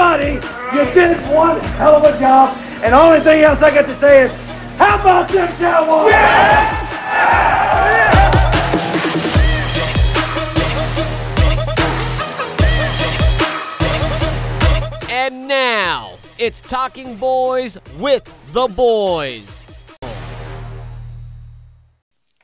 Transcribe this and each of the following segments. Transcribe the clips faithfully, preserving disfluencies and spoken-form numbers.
everybody, you did one hell of a job. And the only thing else I got to say is, how about them Cowboys? Yeah! Yeah! And now, it's Talking Boys with the Boys.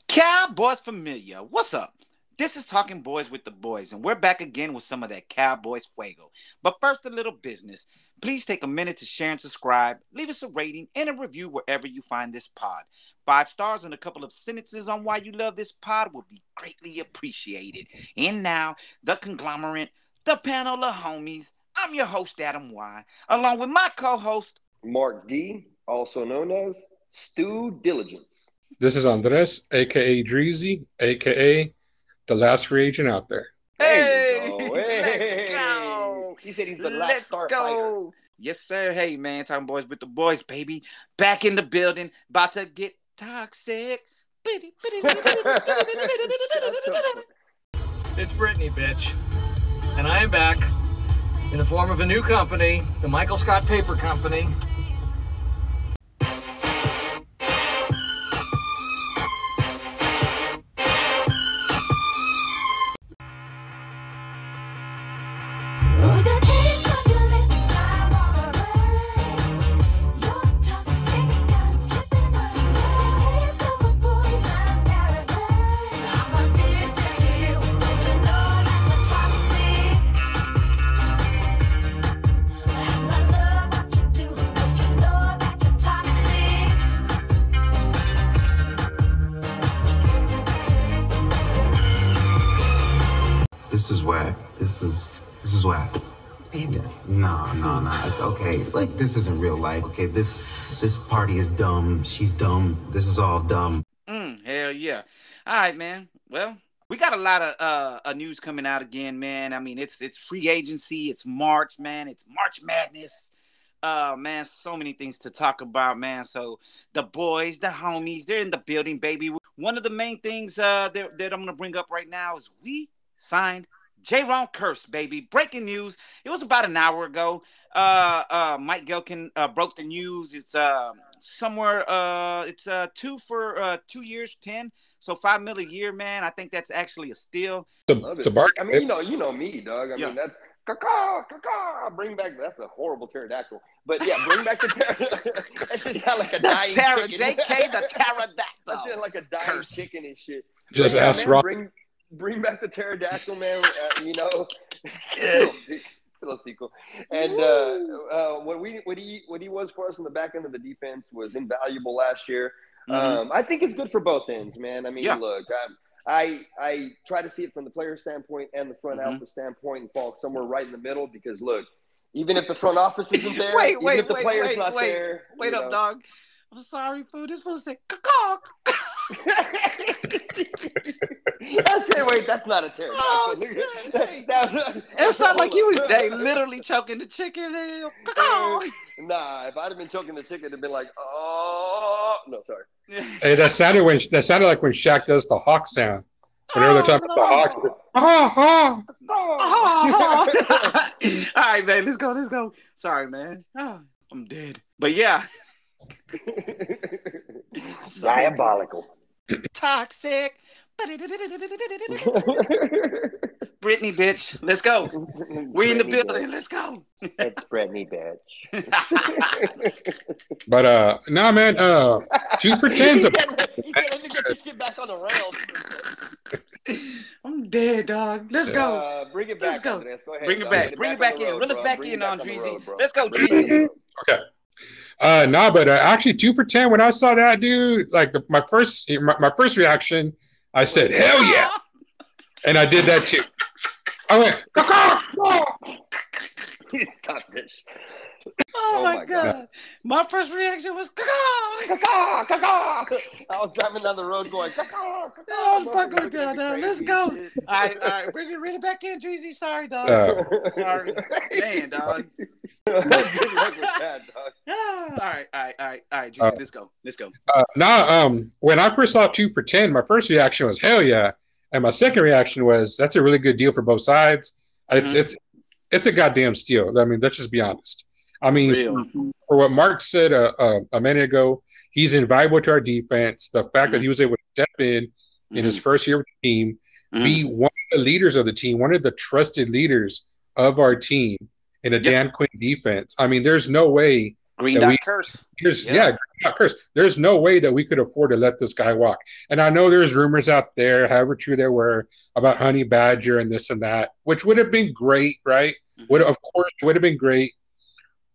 Cowboys familiar, what's up? This is Talking Boys with the Boys, and we're back again with some of that Cowboys fuego. But first, a little business. Please take a minute to share and subscribe. Leave us a rating and a review wherever you find this pod. Five stars and a couple of sentences on why you love this pod will be greatly appreciated. And now, the conglomerate, the panel of homies, I'm your host, Adam Y, along with my co-host, Mark D, also known as Stu Diligence. This is Andres, a k a. Dreezy, a k a the last free agent out there. Hey! Hey. Let's go! He said he's the last Let's star go. Fighter. Yes, sir. Hey, man, Talking Boys with the Boys, baby. Back in the building, about to get toxic. It's Brittany, bitch, and I am back. In the form of a new company, the Michael Scott Paper Company. Like, this isn't real life, okay? This this party is dumb. She's dumb. This is all dumb. Mm, hell yeah. All right, man. Well, we got a lot of uh, news coming out again, man. I mean, it's it's free agency. It's March, man. It's March Madness. Uh, man, so many things to talk about, man. So the boys, the homies, they're in the building, baby. One of the main things uh, that, that I'm going to bring up right now is we signed Jayron Kearse, baby. Breaking news. It was about an hour ago. Uh, uh, Mike Gelkin uh, broke the news. It's uh, somewhere, uh, it's uh, two for uh, two years, ten. So five mil a year, man. I think that's actually a steal. It's a, it's a bargain. I mean, you know, you know me, dog. I yeah. mean, that's caw-caw, caw-caw. Bring back. That's a horrible pterodactyl. But yeah, bring back the pterodactyl. That just sound like a dying chicken. J K the pterodactyl. That shit like a dying Kearse. Chicken and shit. Just bring, ask man, Rob. Bring, bring back the pterodactyl, man. Uh, you know. Little sequel, and uh, uh, what we what he what he was for us on the back end of the defense was invaluable last year. Mm-hmm. Um, I think it's good for both ends, man. I mean, yeah. look, I, I I try to see it from the player standpoint and the front mm-hmm. office standpoint, and fall somewhere right in the middle because look, even if the front office isn't there, wait, even wait, if the wait, player's wait, not wait, there, wait, wait up, know. Dog. I'm sorry, fool. This was said caw-caw. I said, wait, that's not a terrible. Oh, that, that was, it sounded like he was they literally choking the chicken. Nah, if I'd have been choking the chicken, it'd been like, oh no, sorry. Hey, that sounded when that sounded like when Shaq does the hawk sound. Whenever they're talking about the hawks. Oh, oh, oh, oh. All right, man, let's go, let's go. Sorry, man. Oh, I'm dead. But yeah. Diabolical. Toxic. Brittany, bitch. Let's go. We're Brittany in the building. Bitch. Let's go. It's Brittany, bitch. But, uh, no, nah, man, uh, two for tens. He said, he said, let me get this shit back on the rails. I'm dead, dog. Let's go. Uh, bring it back. Let's go. go ahead, bring it back. Bring it back, back in. Let us back in on Dreezy. Let's go, Dreezy. Okay. Uh, nah, but uh, actually two for ten. When I saw that, dude, like the, my first my, my first reaction, I said, hell yeah. And I did that too. I went, stop this. Oh, oh my God. God. My first reaction was, caw-caw, caw-caw, caw-caw. I was driving down the road going, caw-caw, caw-caw. Oh, fuck with that, dog. Let's go. Shit. All right, all right. Bring it, bring it back in, Dreezy. Sorry, dog. Uh, Sorry. Man, dog. Bad, dog. All right, all right, all right, all right, Dreezy. Uh, let's go. Let's go. Uh, nah, um, when I first saw two for ten, my first reaction was, hell yeah. And my second reaction was, that's a really good deal for both sides. Mm-hmm. It's, it's, it's a goddamn steal. I mean, let's just be honest. I mean, for, for what Mark said a, a, a minute ago, he's invaluable to our defense. The fact mm-hmm. that he was able to step in mm-hmm. in his first year with the team, mm-hmm. be one of the leaders of the team, one of the trusted leaders of our team in a yep. Dan Quinn defense. I mean, there's no way. Green dot we, curse. Here's, yeah, yeah green dot curse. There's no way that we could afford to let this guy walk. And I know there's rumors out there, however true they were, about Honey Badger and this and that, which would have been great, right? Mm-hmm. Would of course would have been great.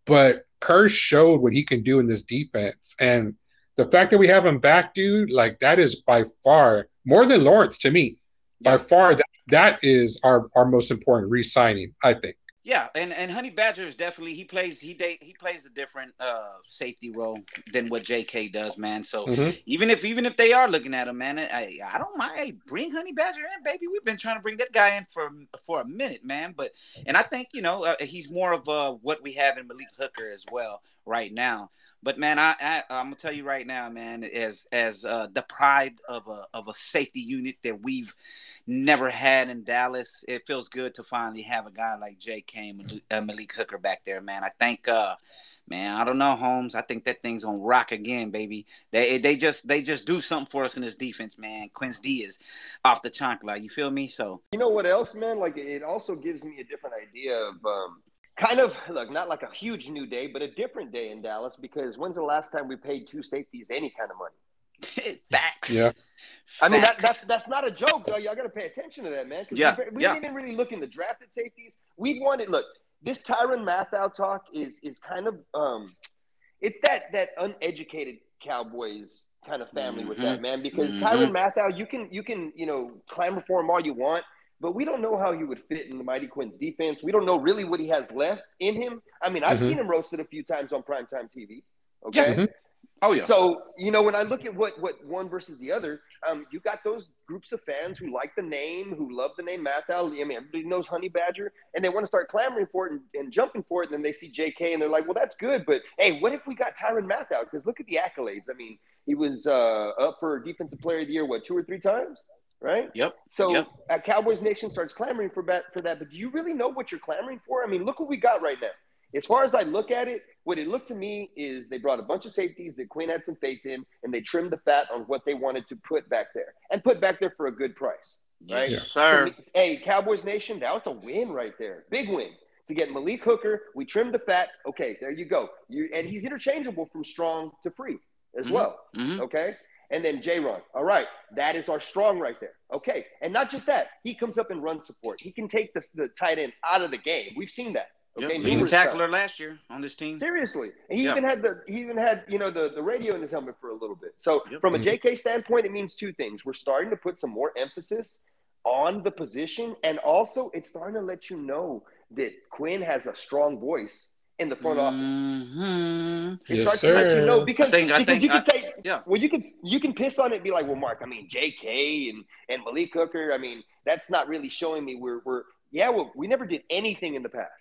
But Kearse showed what he can do in this defense. And the fact that we have him back, dude, like that is by far more than Lawrence to me. Yeah. By far that that is our, our most important re-signing, I think. Yeah, and, and Honey Badger is definitely he plays he de- he plays a different uh, safety role than what J K does, man. So mm-hmm. even if even if they are looking at him, man, I I don't mind. Hey, bring Honey Badger in, baby. We've been trying to bring that guy in for for a minute, man. But and I think you know uh, he's more of uh, what we have in Malik Hooker as well right now. But man, I, I I'm gonna tell you right now, man, as as uh, deprived of a of a safety unit that we've never had in Dallas, it feels good to finally have a guy like J K and Malik, uh, Malik Hooker back there, man. I think, uh, man, I don't know, Holmes. I think that thing's gonna rock again, baby. They they just they just do something for us in this defense, man. Quince D is off the chunk, like you feel me? So you know what else, man? Like it also gives me a different idea of. Um... Kind of, look, not like a huge new day, but a different day in Dallas because when's the last time we paid two safeties any kind of money? Facts. Yeah. I Facts. mean, that, that's that's not a joke, though. Y'all got to pay attention to that, man. Yeah. We, we yeah. didn't even really look in the draft at safeties. We've wanted, look, this Tyrann Mathieu talk is is kind of, um, it's that that uneducated Cowboys kind of family mm-hmm. with that, man, because mm-hmm. Tyrann Mathieu, you can, you can, you know, clamor for him all you want. But we don't know how he would fit in the Mighty Quinn's defense. We don't know really what he has left in him. I mean, I've mm-hmm. seen him roasted a few times on primetime T V. Okay? Yeah. Mm-hmm. Oh, yeah. So, you know, when I look at what, what one versus the other, um, you got those groups of fans who like the name, who love the name Mathieu. I mean, everybody knows Honey Badger. And they want to start clamoring for it and, and jumping for it. And then they see J K and they're like, well, that's good. But, hey, what if we got Tyrann Mathieu? Because look at the accolades. I mean, he was uh, up for Defensive Player of the Year, what, two or three times? Right? Yep. So yep. Uh, Cowboys Nation starts clamoring for, bat- for that. But do you really know what you're clamoring for? I mean, look what we got right now. As far as I look at it, what it looked to me is they brought a bunch of safeties that Quinn had some faith in, and they trimmed the fat on what they wanted to put back there and put back there for a good price. Right? Yes, sir. So, hey, Cowboys Nation, that was a win right there. Big win. To get Malik Hooker, we trimmed the fat. Okay, there you go. You And he's interchangeable from strong to free as mm-hmm. well. Mm-hmm. Okay? And then Jayron, all right, that is our strong right there. Okay, and not just that. He comes up and run support. He can take the, the tight end out of the game. We've seen that. Okay, yep. He was a tackler last year on this team. Seriously. And he yep. even had, the he even had you know, the, the radio in his helmet for a little bit. So yep. from a J K standpoint, it means two things. We're starting to put some more emphasis on the position, and also it's starting to let you know that Quinn has a strong voice in the front mm-hmm. office. It yes, starts sir. to let you know because, I think, I because think, you can I, say yeah. well you can you can piss on it and be like, well, Mark, I mean J K and, and Malik Hooker, I mean, that's not really showing me we're we're yeah, well, we never did anything in the past.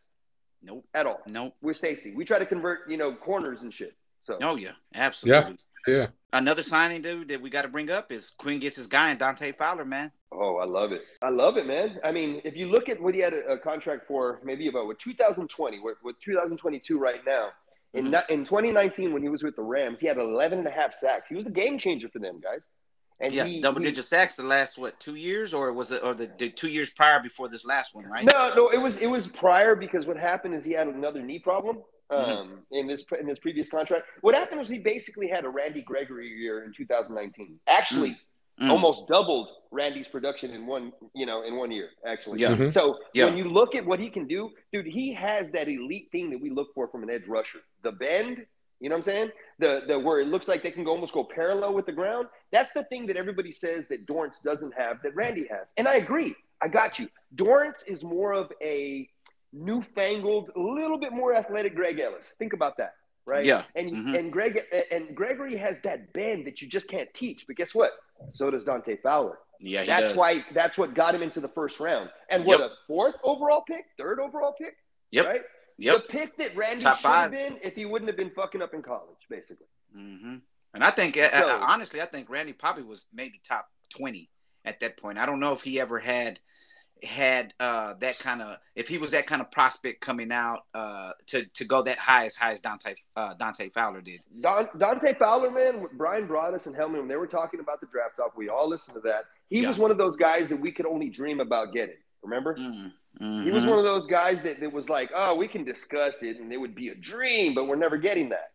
Nope. At all. Nope. We're safety. We try to convert, you know, corners and shit. So oh yeah, absolutely. Yeah. yeah. Another signing, dude, that we got to bring up is Quinn gets his guy in Dante Fowler, man. Oh, I love it. I love it, man. I mean, if you look at what he had a, a contract for, maybe about with two thousand twenty, with, with two thousand twenty-two right now, mm-hmm. in in twenty nineteen when he was with the Rams, he had eleven and a half sacks. He was a game changer for them, guys. And yeah, he, double-digit he, sacks the last, what, two years? Or was it or the, the two years prior before this last one, right? No, no, it was it was prior because what happened is he had another knee problem. Um, mm-hmm. in this in this previous contract, what happened was he basically had a Randy Gregory year in two thousand nineteen. Actually, mm-hmm. almost doubled Randy's production in one you know in one year. Actually, yeah. Mm-hmm. So yeah. when you look at what he can do, dude, he has that elite thing that we look for from an edge rusher: the bend. You know what I'm saying? The the where it looks like they can go almost go parallel with the ground. That's the thing that everybody says that Dorrance doesn't have that Randy has, and I agree. I got you. Dorrance is more of a newfangled, a little bit more athletic Greg Ellis. Think about that, right? Yeah. And mm-hmm. and Greg and Gregory has that bend that you just can't teach. But guess what? So does Dante Fowler. Yeah, he that's does. why that's what got him into the first round. And what yep. a fourth overall pick, third overall pick. Yep. Right. Yep. The pick that Randy should have been if he wouldn't have been fucking up in college, basically. Mm-hmm. And I think, so, I, honestly, I think Randy probably was maybe top twenty at that point. I don't know if he ever had had uh, that kind of, if he was that kind of prospect coming out uh, to to go that high as high as Dante uh, Dante Fowler did. Don, Dante Fowler, man, Brian Broaddus and Hellman, when they were talking about the draft talk, we all listened to that. He yeah. was one of those guys that we could only dream about getting. Remember? Mm-hmm. He was one of those guys that, that was like, oh, we can discuss it and it would be a dream, but we're never getting that.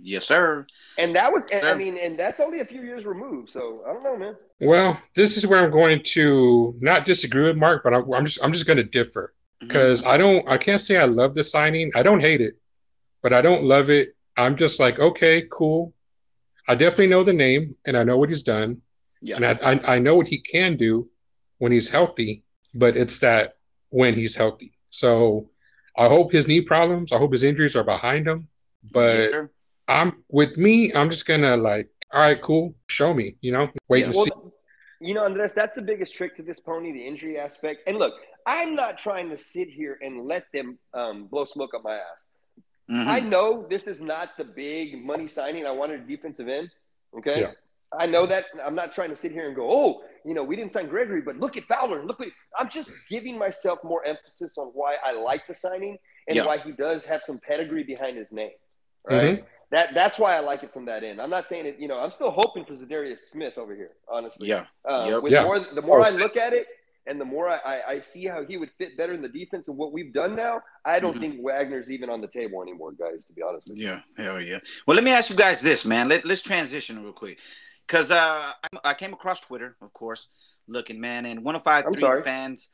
Yes, sir. And that was, yes, I mean, and that's only a few years removed. So I don't know, man. Well, this is where I'm going to not disagree with Mark, but I, I'm just, I'm just going to differ because mm-hmm. I don't, I can't say I love the signing. I don't hate it, but I don't love it. I'm just like, okay, cool. I definitely know the name and I know what he's done. Yeah. And I, I, I know what he can do when he's healthy, but it's that when he's healthy. So I hope his knee problems, I hope his injuries are behind him, but yes, sir. I'm with me, I'm just going to like, all right, cool. Show me, you know, wait yeah. and well, see. You know, Andres, that's the biggest trick to this pony, the injury aspect. And look, I'm not trying to sit here and let them um, blow smoke up my ass. Mm-hmm. I know this is not the big money signing. I wanted a defensive end. Okay. Yeah. I know that. I'm not trying to sit here and go, oh, you know, we didn't sign Gregory, but look at Fowler. Look, what I'm just giving myself more emphasis on why I like the signing and yeah. why he does have some pedigree behind his name. Right. Mm-hmm. That that's why I like it from that end. I'm not saying it, you know, I'm still hoping for Zadarius Smith over here, honestly. Yeah. Uh, yep. with yeah. More, the more I look at it and the more I, I, I see how he would fit better in the defense and what we've done now, I don't mm-hmm. think Wagner's even on the table anymore, guys, to be honest with you. Yeah, hell yeah. Well, let me ask you guys this, man. Let, let's transition real quick. Because uh, I came across Twitter, of course, looking, man, and one oh five point three fans,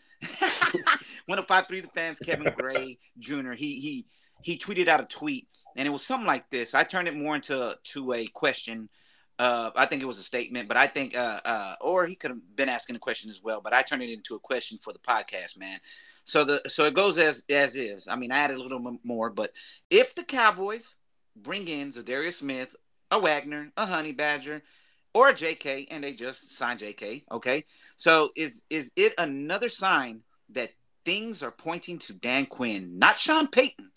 one oh five point three the fans, Kevin Gray Junior, he he he tweeted out a tweet, and it was something like this. I turned it more into to a question. Uh, I think it was a statement, but I think, uh, uh, or he could have been asking a question as well, but I turned it into a question for the podcast, man. So the so it goes as as is. I mean, I added a little more, but if the Cowboys bring in Zadarius Smith, a Wagner, a Honey Badger, or a J K, and they just signed J K, okay? So is is it another sign that things are pointing to Dan Quinn, not Sean Payton,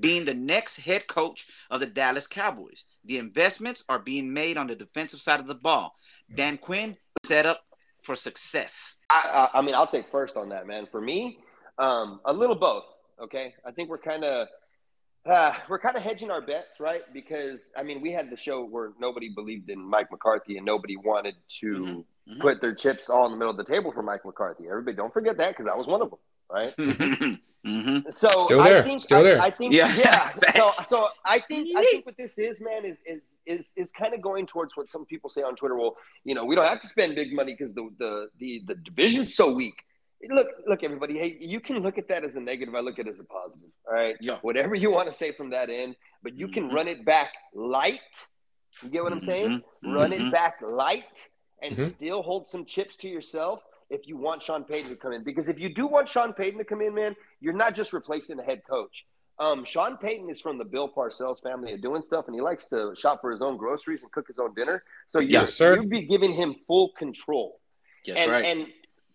being the next head coach of the Dallas Cowboys? The investments are being made on the defensive side of the ball. Dan Quinn set up for success. I, I, I mean, I'll take first on that, man. For me, um, a little both, okay? I think we're kind of – Uh, we're kind of hedging our bets, right? Because, I mean, we had the show where nobody believed in Mike McCarthy and nobody wanted to mm-hmm. Mm-hmm. put their chips all in the middle of the table for Mike McCarthy. Everybody, don't forget that because I was one of them, right? mm-hmm. So still there. I think, still I, there. I think, yeah. yeah. so, so I think, I think what this is, man, is is is is kind of going towards what some people say on Twitter. Well, you know, we don't have to spend big money because the the the the division's so weak. Look, look, everybody, hey, you can look at that as a negative. I look at it as a positive, all right? Yeah. Whatever you want to say from that end, but you can mm-hmm. run it back light. You get what I'm saying? Mm-hmm. Run mm-hmm. it back light and mm-hmm. still hold some chips to yourself if you want Sean Payton to come in. Because if you do want Sean Payton to come in, man, you're not just replacing the head coach. Um, Sean Payton is from the Bill Parcells family of doing stuff, and he likes to shop for his own groceries and cook his own dinner. So you, yes, sir. You'd be giving him full control. Yes, and, right. And,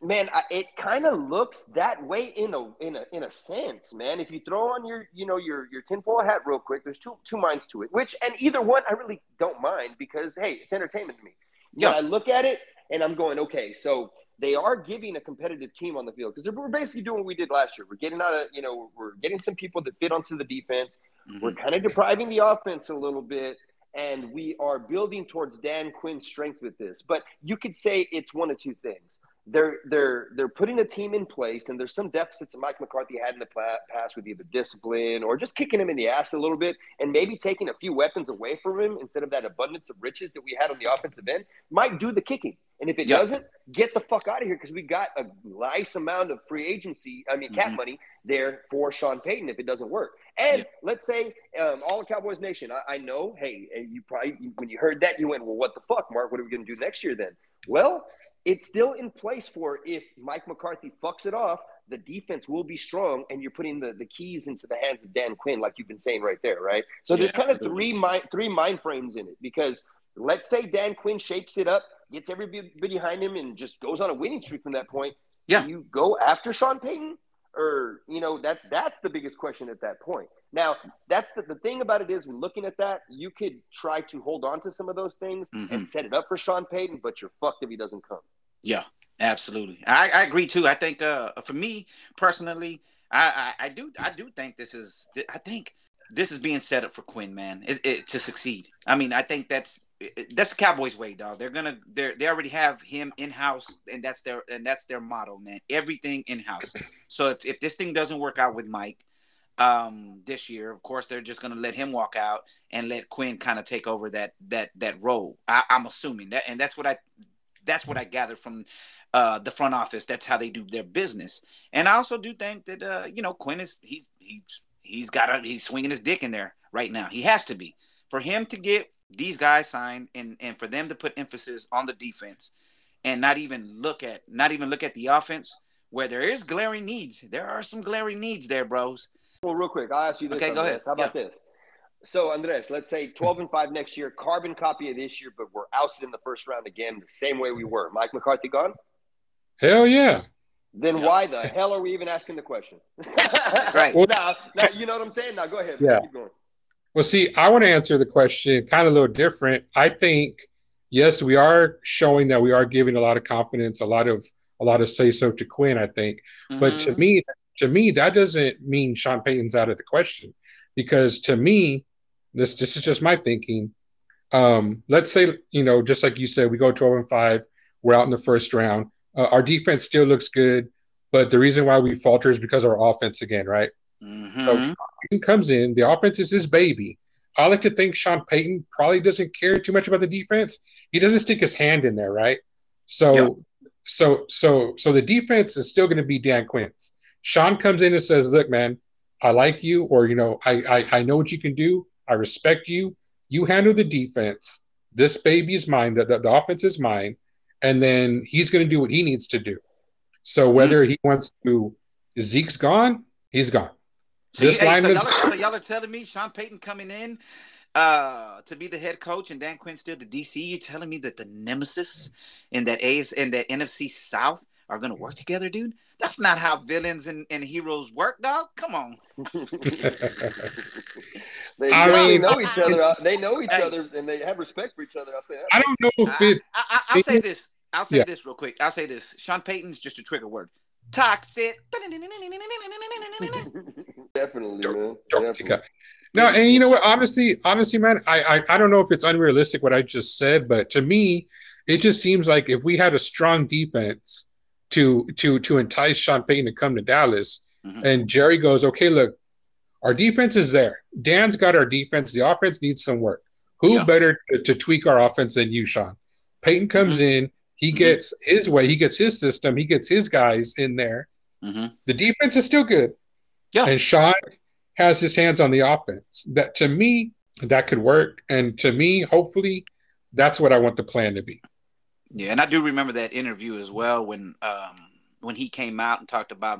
man, I, it kind of looks that way in a in a in a sense, man. If you throw on your you know your your tinfoil hat real quick, there's two two minds to it. Which and either one, I really don't mind because hey, it's entertainment to me. Yeah, I look at it and I'm going, okay, so they are giving a competitive team on the field because we're basically doing what we did last year. We're getting out of you know we're getting some people that fit onto the defense. Mm-hmm. We're kind of depriving the offense a little bit. And we are building towards Dan Quinn's strength with this. But you could say it's one of two things. They're they're they're putting a team in place, and there's some deficits that Mike McCarthy had in the past with either discipline or just kicking him in the ass a little bit, and maybe taking a few weapons away from him instead of that abundance of riches that we had on the offensive end. Might do the kicking, and if it yep. doesn't, get the fuck out of here because we got a nice amount of free agency, I mean, cap mm-hmm. money there for Sean Payton if it doesn't work. And yep. let's say um, all of Cowboys Nation, I, I know, hey, you probably when you heard that, you went, well, what the fuck, Mark? What are we going to do next year then? Well, it's still in place for if Mike McCarthy fucks it off, the defense will be strong, and you're putting the, the keys into the hands of Dan Quinn, like you've been saying right there, right? So yeah, there's kind of three mind, three mind frames in it because let's say Dan Quinn shapes it up, gets everybody behind him, and just goes on a winning streak from that point. Yeah. Do you go after Sean Payton? Or, you know, that that's the biggest question at that point. Now, that's the, the thing about it is when looking at that, you could try to hold on to some of those things mm-hmm. and set it up for Sean Payton, but you're fucked if he doesn't come. Yeah, Absolutely. I, I agree too. I think uh, for me personally, I, I, I do I do think this is I think this is being set up for Quinn, man, it, it, to succeed. I mean, I think that's that's the Cowboys' way, dog. They're gonna they they already have him in house, and that's their and that's their motto, man. Everything in house. So if if this thing doesn't work out with Mike um, this year, of course they're just gonna let him walk out and let Quinn kind of take over that that that role. I, I'm assuming that, and that's what I that's what I gathered from uh, the front office. That's how they do their business. And I also do think that uh, you know Quinn is he's he's he's got a, he's swinging his dick in there right now. He has to be for him to get these guys signed and, and for them to put emphasis on the defense and not even look at not even look at the offense where there is glaring needs. There are some glaring needs there, bros. Well, real quick, I'll ask you this. Okay, go ahead. How about yeah. this? So, Andres, let's say twelve and five next year, carbon copy of this year, but we're ousted in the first round again the same way we were. Mike McCarthy gone? Hell yeah. Then yeah. why the hell are we even asking the question? That's right. Well, now, now, you know what I'm saying? Now, go ahead. Yeah. Keep going. Well, see, I want to answer the question kind of a little different. I think, yes, we are showing that we are giving a lot of confidence, a lot of a lot of say-so to Quinn, I think. Mm-hmm. But to me, to me, that doesn't mean Sean Payton's out of the question. Because to me, this, this is just my thinking. Um, let's say, you know, just like you said, we go twelve and five, we're out in the first round. Uh, our defense still looks good, but the reason why we falter is because of our offense again, right? Mm-hmm. So Payton comes in. The offense is his baby. I like to think Sean Payton probably doesn't care too much about the defense. He doesn't stick his hand in there, right? So, yep. so, so, so the defense is still going to be Dan Quinn's. Sean comes in and says, "Look, man, I like you, or you know, I, I, I know what you can do. I respect you. You handle the defense. This baby is mine. The, the, the offense is mine." And then he's going to do what he needs to do. So whether mm-hmm. he wants to, Zeke's gone, he's gone. So, this hey, so, y'all are, so y'all are telling me Sean Payton coming in uh, to be the head coach and Dan Quinn still the D C. You're telling me that the nemesis and that A S and that N F C South are going to work together, dude? That's not how villains and, and heroes work, dog. Come on. They I mean, know each other. I, they know each I, other, and they have respect for each other. I'll say that. I don't know if it. I, I, I'll it, say this. I'll say yeah. this real quick. I'll say this. Sean Payton's just a trigger word. Toxic. Definitely, man. Definitely. No, and you know what? Honestly, honestly, man, I, I I don't know if it's unrealistic what I just said, but to me, it just seems like if we had a strong defense to to to entice Sean Payton to come to Dallas, mm-hmm. and Jerry goes, okay, look, our defense is there. Dan's got our defense. The offense needs some work. Who yeah. better to, to tweak our offense than you, Sean? Payton comes mm-hmm. in. He gets mm-hmm. his way. He gets his system. He gets his guys in there. Mm-hmm. The defense is still good. Yeah. And Sean has his hands on the offense. That, to me, that could work. And to me, hopefully, that's what I want the plan to be. Yeah, and I do remember that interview as well when um, when he came out and talked about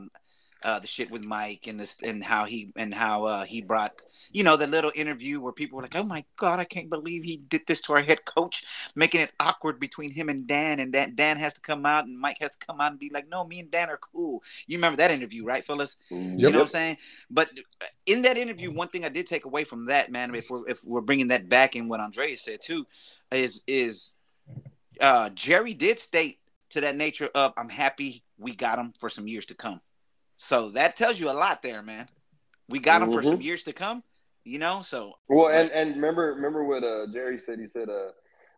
uh, the shit with Mike and this and how he and how uh, he brought, you know, the little interview where people were like, "Oh my God, I can't believe he did this to our head coach," making it awkward between him and Dan, and that Dan has to come out and Mike has to come out and be like, "No, me and Dan are cool." You remember that interview, right, fellas? Yep. You know what I'm saying? But in that interview, one thing I did take away from that, man, if we're if we're bringing that back in what Andrea said too, is is uh, Jerry did state to that nature of, "I'm happy we got him for some years to come." So that tells you a lot there, man. We got him mm-hmm. for some years to come, you know. So well, and, and remember, remember what uh, Jerry said. He said, uh,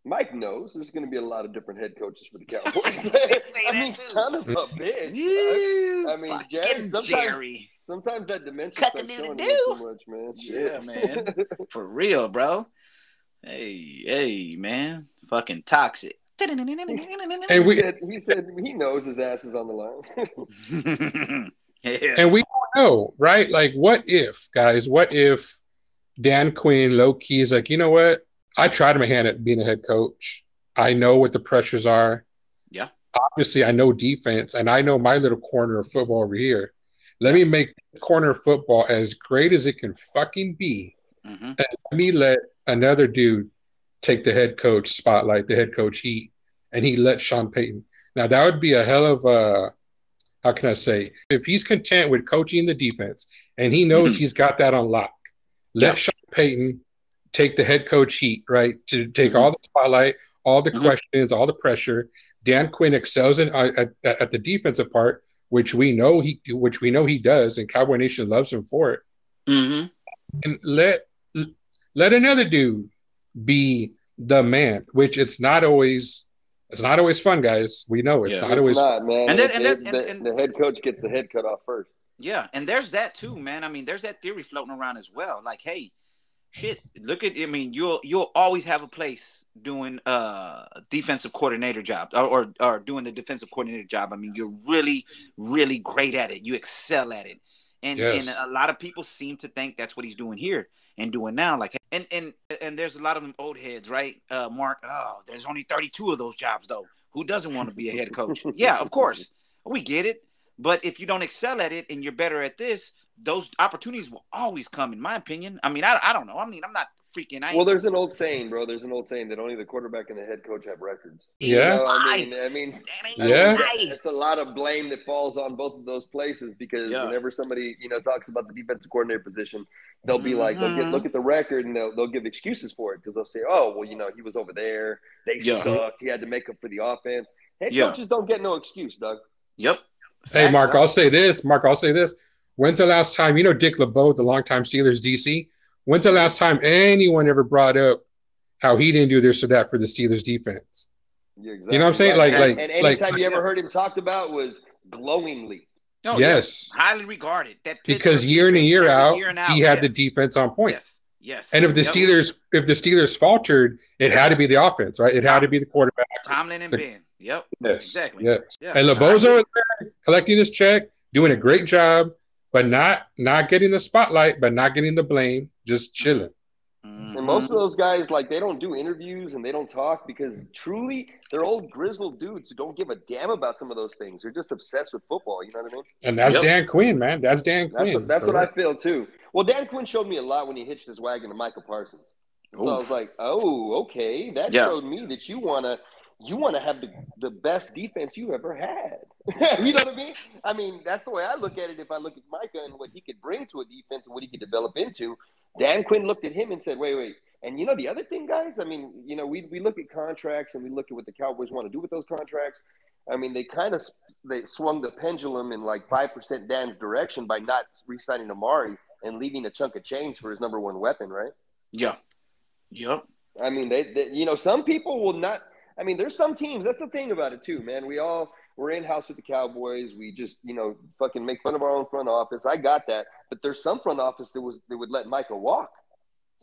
"Mike knows there's going to be a lot of different head coaches for the Cowboys." I, say I that mean, too. Kind of a bitch. You I mean, Jerry. Sometimes, Jerry. sometimes that dementia starts showing too much, man. Yeah, man. For real, bro. Hey, hey, man. Fucking toxic. And we he said, he said he knows his ass is on the line. Yeah. And we don't know, right? Like, what if, guys, what if Dan Quinn, low-key, is like, you know what? I tried my hand at being a head coach. I know what the pressures are. Yeah. Obviously, I know defense, and I know my little corner of football over here. Let me make corner of football as great as it can fucking be. Mm-hmm. And let me let another dude take the head coach spotlight, the head coach heat, and he let Sean Payton. Now, that would be a hell of a... How can I say? If he's content with coaching the defense and he knows mm-hmm. he's got that on lock, let yeah. Sean Payton take the head coach heat, right? To take mm-hmm. all the spotlight, all the mm-hmm. questions, all the pressure. Dan Quinn excels in, uh, at, at the defensive part, which we know he which we know he does, and Cowboy Nation loves him for it. Mm-hmm. And let let another dude be the man, which it's not always it's not always fun, guys. We know it's yeah, not it's always not, man. And, then, and, then, and, and the head coach gets the head cut off first. Yeah, and there's that too, man. I mean, there's that theory floating around as well. Like, hey, shit, look at I mean, you'll you'll always have a place doing uh defensive coordinator job or, or or doing the defensive coordinator job. I mean, you're really, really great at it. You excel at it. And yes. and a lot of people seem to think that's what he's doing here and doing now. Like and and and there's a lot of them old heads, right? Uh, Mark, oh, there's only thirty-two of those jobs though. Who doesn't want to be a head coach? Yeah, of course. We get it. But if you don't excel at it and you're better at this, those opportunities will always come, in my opinion. I mean, I, I don't know. I mean, I'm not freaking out. Well, there's an old saying, bro. There's an old saying that only the quarterback and the head coach have records. Yeah. You know, I mean, I mean yeah. It's a lot of blame that falls on both of those places because yeah. whenever somebody, you know, talks about the defensive coordinator position, they'll be mm-hmm. like, they'll get, look at the record and they'll, they'll give excuses for it because they'll say, oh, well, you know, he was over there. They yeah. sucked. He had to make up for the offense. Head yeah. coaches don't get no excuse, Doug. Yep. Hey, That's Mark, right. I'll say this. Mark, I'll say this. When's the last time, you know, Dick LeBeau, the longtime Steelers D C, when's the last time anyone ever brought up how he didn't do this or that for the Steelers defense? You're exactly you know what I'm saying? Right. Like, and, like, and any like, time you ever heard him talked about was glowingly. Oh, yes. Yeah. Highly regarded. That because year in and year out, year out, he had yes. the defense on point. Yes. Yes. And if the yep. Steelers, if the Steelers faltered, it had to be the offense, right? It Tom, had to be the quarterback. Tomlin and the, Ben. Yep. Yes. Exactly. Yes. Yeah. And LeBeau's over there collecting his check, doing a great job, but not not getting the spotlight, but not getting the blame, just chilling. Mm-hmm. And most of those guys, like, they don't do interviews and they don't talk because truly they're old grizzled dudes who don't give a damn about some of those things. They're just obsessed with football. You know what I mean? And that's yep. Dan Quinn, man. That's Dan Quinn. That's, a, that's what I feel too. Well, Dan Quinn showed me a lot when he hitched his wagon to Michael Parsons. So Oof. I was like, oh, okay. That yeah. showed me that you want to you want to have the, the best defense you ever had. You know what I mean? I mean, that's the way I look at it. If I look at Micah and what he could bring to a defense and what he could develop into, Dan Quinn looked at him and said, wait, wait. And, you know, the other thing, guys, I mean, you know, we we look at contracts and we look at what the Cowboys want to do with those contracts. I mean, they kind of they swung the pendulum in like five percent Dan's direction by not re-signing Amari and leaving a chunk of change for his number one weapon, right? Yeah. Yep. I mean, they, they you know, some people will not – I mean, there's some teams. That's the thing about it too, man. We all – we're in-house with the Cowboys. We just, you know, fucking make fun of our own front office. I got that. But there's some front office that was that would let Michael walk.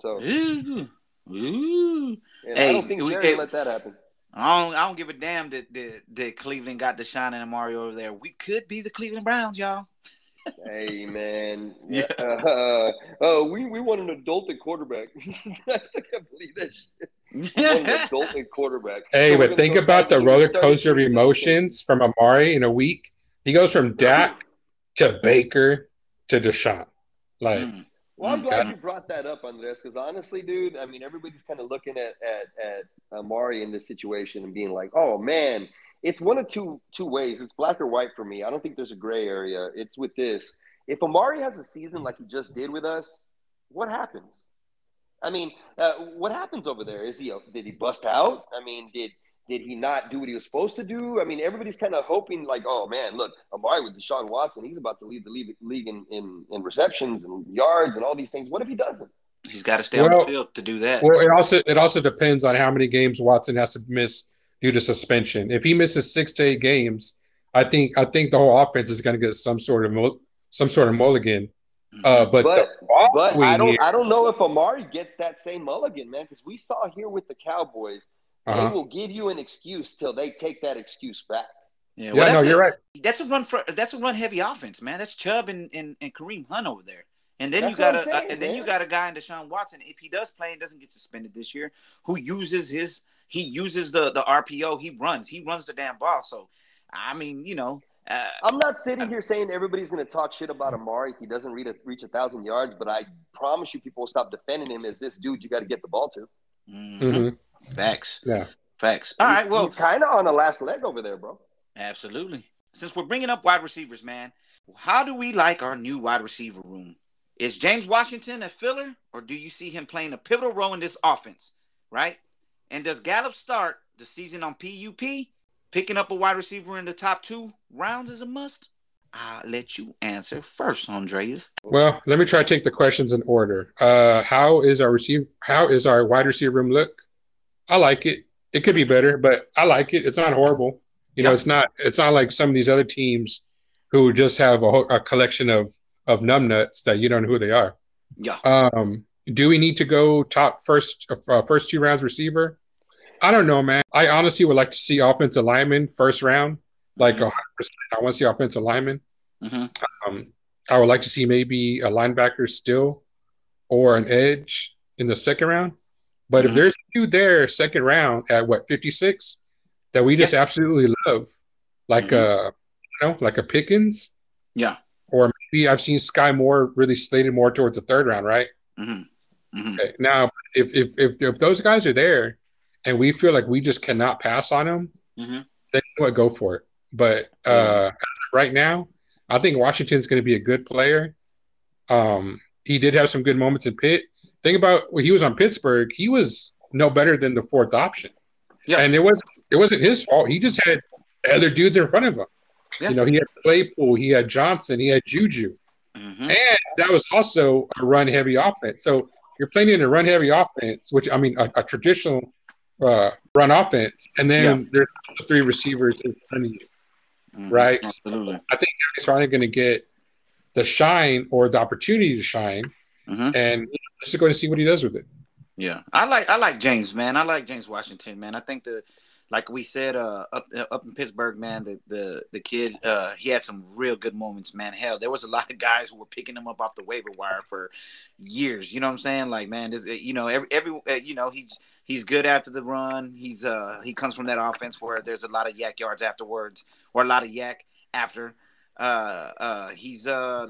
So Easy. Easy. Hey, I don't think Jerry let that happen. I don't, I don't give a damn that, that, that Cleveland got Deshaun and Amari over there. We could be the Cleveland Browns, y'all. Hey, man. Yeah. Uh, uh, we, we want an adult at quarterback. I can't believe that shit. An adult at quarterback. Hey, so but think about the roller coaster of emotions from Amari in a week. He goes from Dak to Baker to Deshaun. Like, mm. Well, I'm glad you brought that up, Andres, because honestly, dude, I mean, everybody's kind of looking at, at, at Amari in this situation and being like, oh, man. It's one of two two ways. It's black or white for me. I don't think there's a gray area. It's with this. If Amari has a season like he just did with us, what happens? I mean, uh, what happens over there? Is he a, did he bust out? I mean, did did he not do what he was supposed to do? I mean, everybody's kind of hoping like, oh, man, look, Amari with Deshaun Watson, he's about to lead the league, league in, in, in receptions and yards and all these things. What if he doesn't? He's got to stay well, on the field to do that. Well, it also it also depends on how many games Watson has to miss due to suspension. If he misses six to eight games, I think I think the whole offense is going to get some sort of mul- some sort of mulligan. Uh, but but, the- but I don't here- I don't know if Amari gets that same mulligan, man, because we saw here with the Cowboys, uh-huh. they will give you an excuse till they take that excuse back. Yeah, well, yeah no, a, you're right. That's a run for that's a run heavy offense, man. That's Chubb and, and, and Kareem Hunt over there. And then That's you got a saying, uh, and then you got a guy in Deshaun Watson. If he does play and doesn't get suspended this year, who uses his he uses the the R P O. He runs. He runs the damn ball. So, I mean, you know, uh, I'm not sitting here saying everybody's going to talk shit about Amari if he doesn't reach a, reach a thousand yards. But I promise you, people will stop defending him as this dude you got to get the ball to. Mm-hmm. Facts. Yeah. Facts. All he's, right. Well, he's kind of on the last leg over there, bro. Absolutely. Since we're bringing up wide receivers, man, how do we like our new wide receiver room? Is James Washington a filler, or do you see him playing a pivotal role in this offense, right? And does Gallup start the season on P U P? picking up a wide receiver in the top two rounds is a must? I'll let you answer first, Andreas. Well, let me try to take the questions in order. Uh, how is our receive? How is our wide receiver room look? I like it. It could be better, but I like it. It's not horrible. You know, it's not. It's not like some of these other teams who just have a, whole, a collection of of numbnuts that you don't know who they are. Yeah. Um, do we need to go top first uh, first two rounds receiver? I don't know, man. I honestly would like to see offensive linemen first round. Like mm-hmm. one hundred percent, I want to see offensive linemen. Mm-hmm. Um, I would like to see maybe a linebacker still or an edge in the second round. But mm-hmm. if there's two there second round at, what, fifty-six, that we just yeah. absolutely love, like mm-hmm. a you know, like a Pickens. Yeah. Or maybe I've seen Sky Moore really slated more towards the third round, right? Mm-hmm. Mm-hmm. Okay. Now, if, if if if those guys are there and we feel like we just cannot pass on them, mm-hmm. then what, go for it. But uh, right now, I think Washington's going to be a good player. Um, he did have some good moments in Pitt. Think about when he was on Pittsburgh; he was no better than the fourth option. Yeah, and it was it wasn't his fault. He just had other dudes in front of him. Yeah. You know, he had Claypool, he had Johnson, he had Juju, mm-hmm. and that was also a run-heavy offense. So you're playing in a run-heavy offense, which I mean, a, a traditional uh, run offense, and then yeah. there's three receivers in front of you. Right, absolutely. So I think he's finally going to get the shine or the opportunity to shine, mm-hmm. and let's just go and see what he does with it. Yeah, I like I like James, man. I like James Washington, man. I think the like we said uh, up up in Pittsburgh, man. The the the kid uh, he had some real good moments, man. Hell, there was a lot of guys who were picking him up off the waiver wire for years. You know what I'm saying? Like, man, this you know every every uh, you know he's he's good after the run. He's uh he comes from that offense where there's a lot of yak yards afterwards, or a lot of yak after. Uh, uh, he's uh,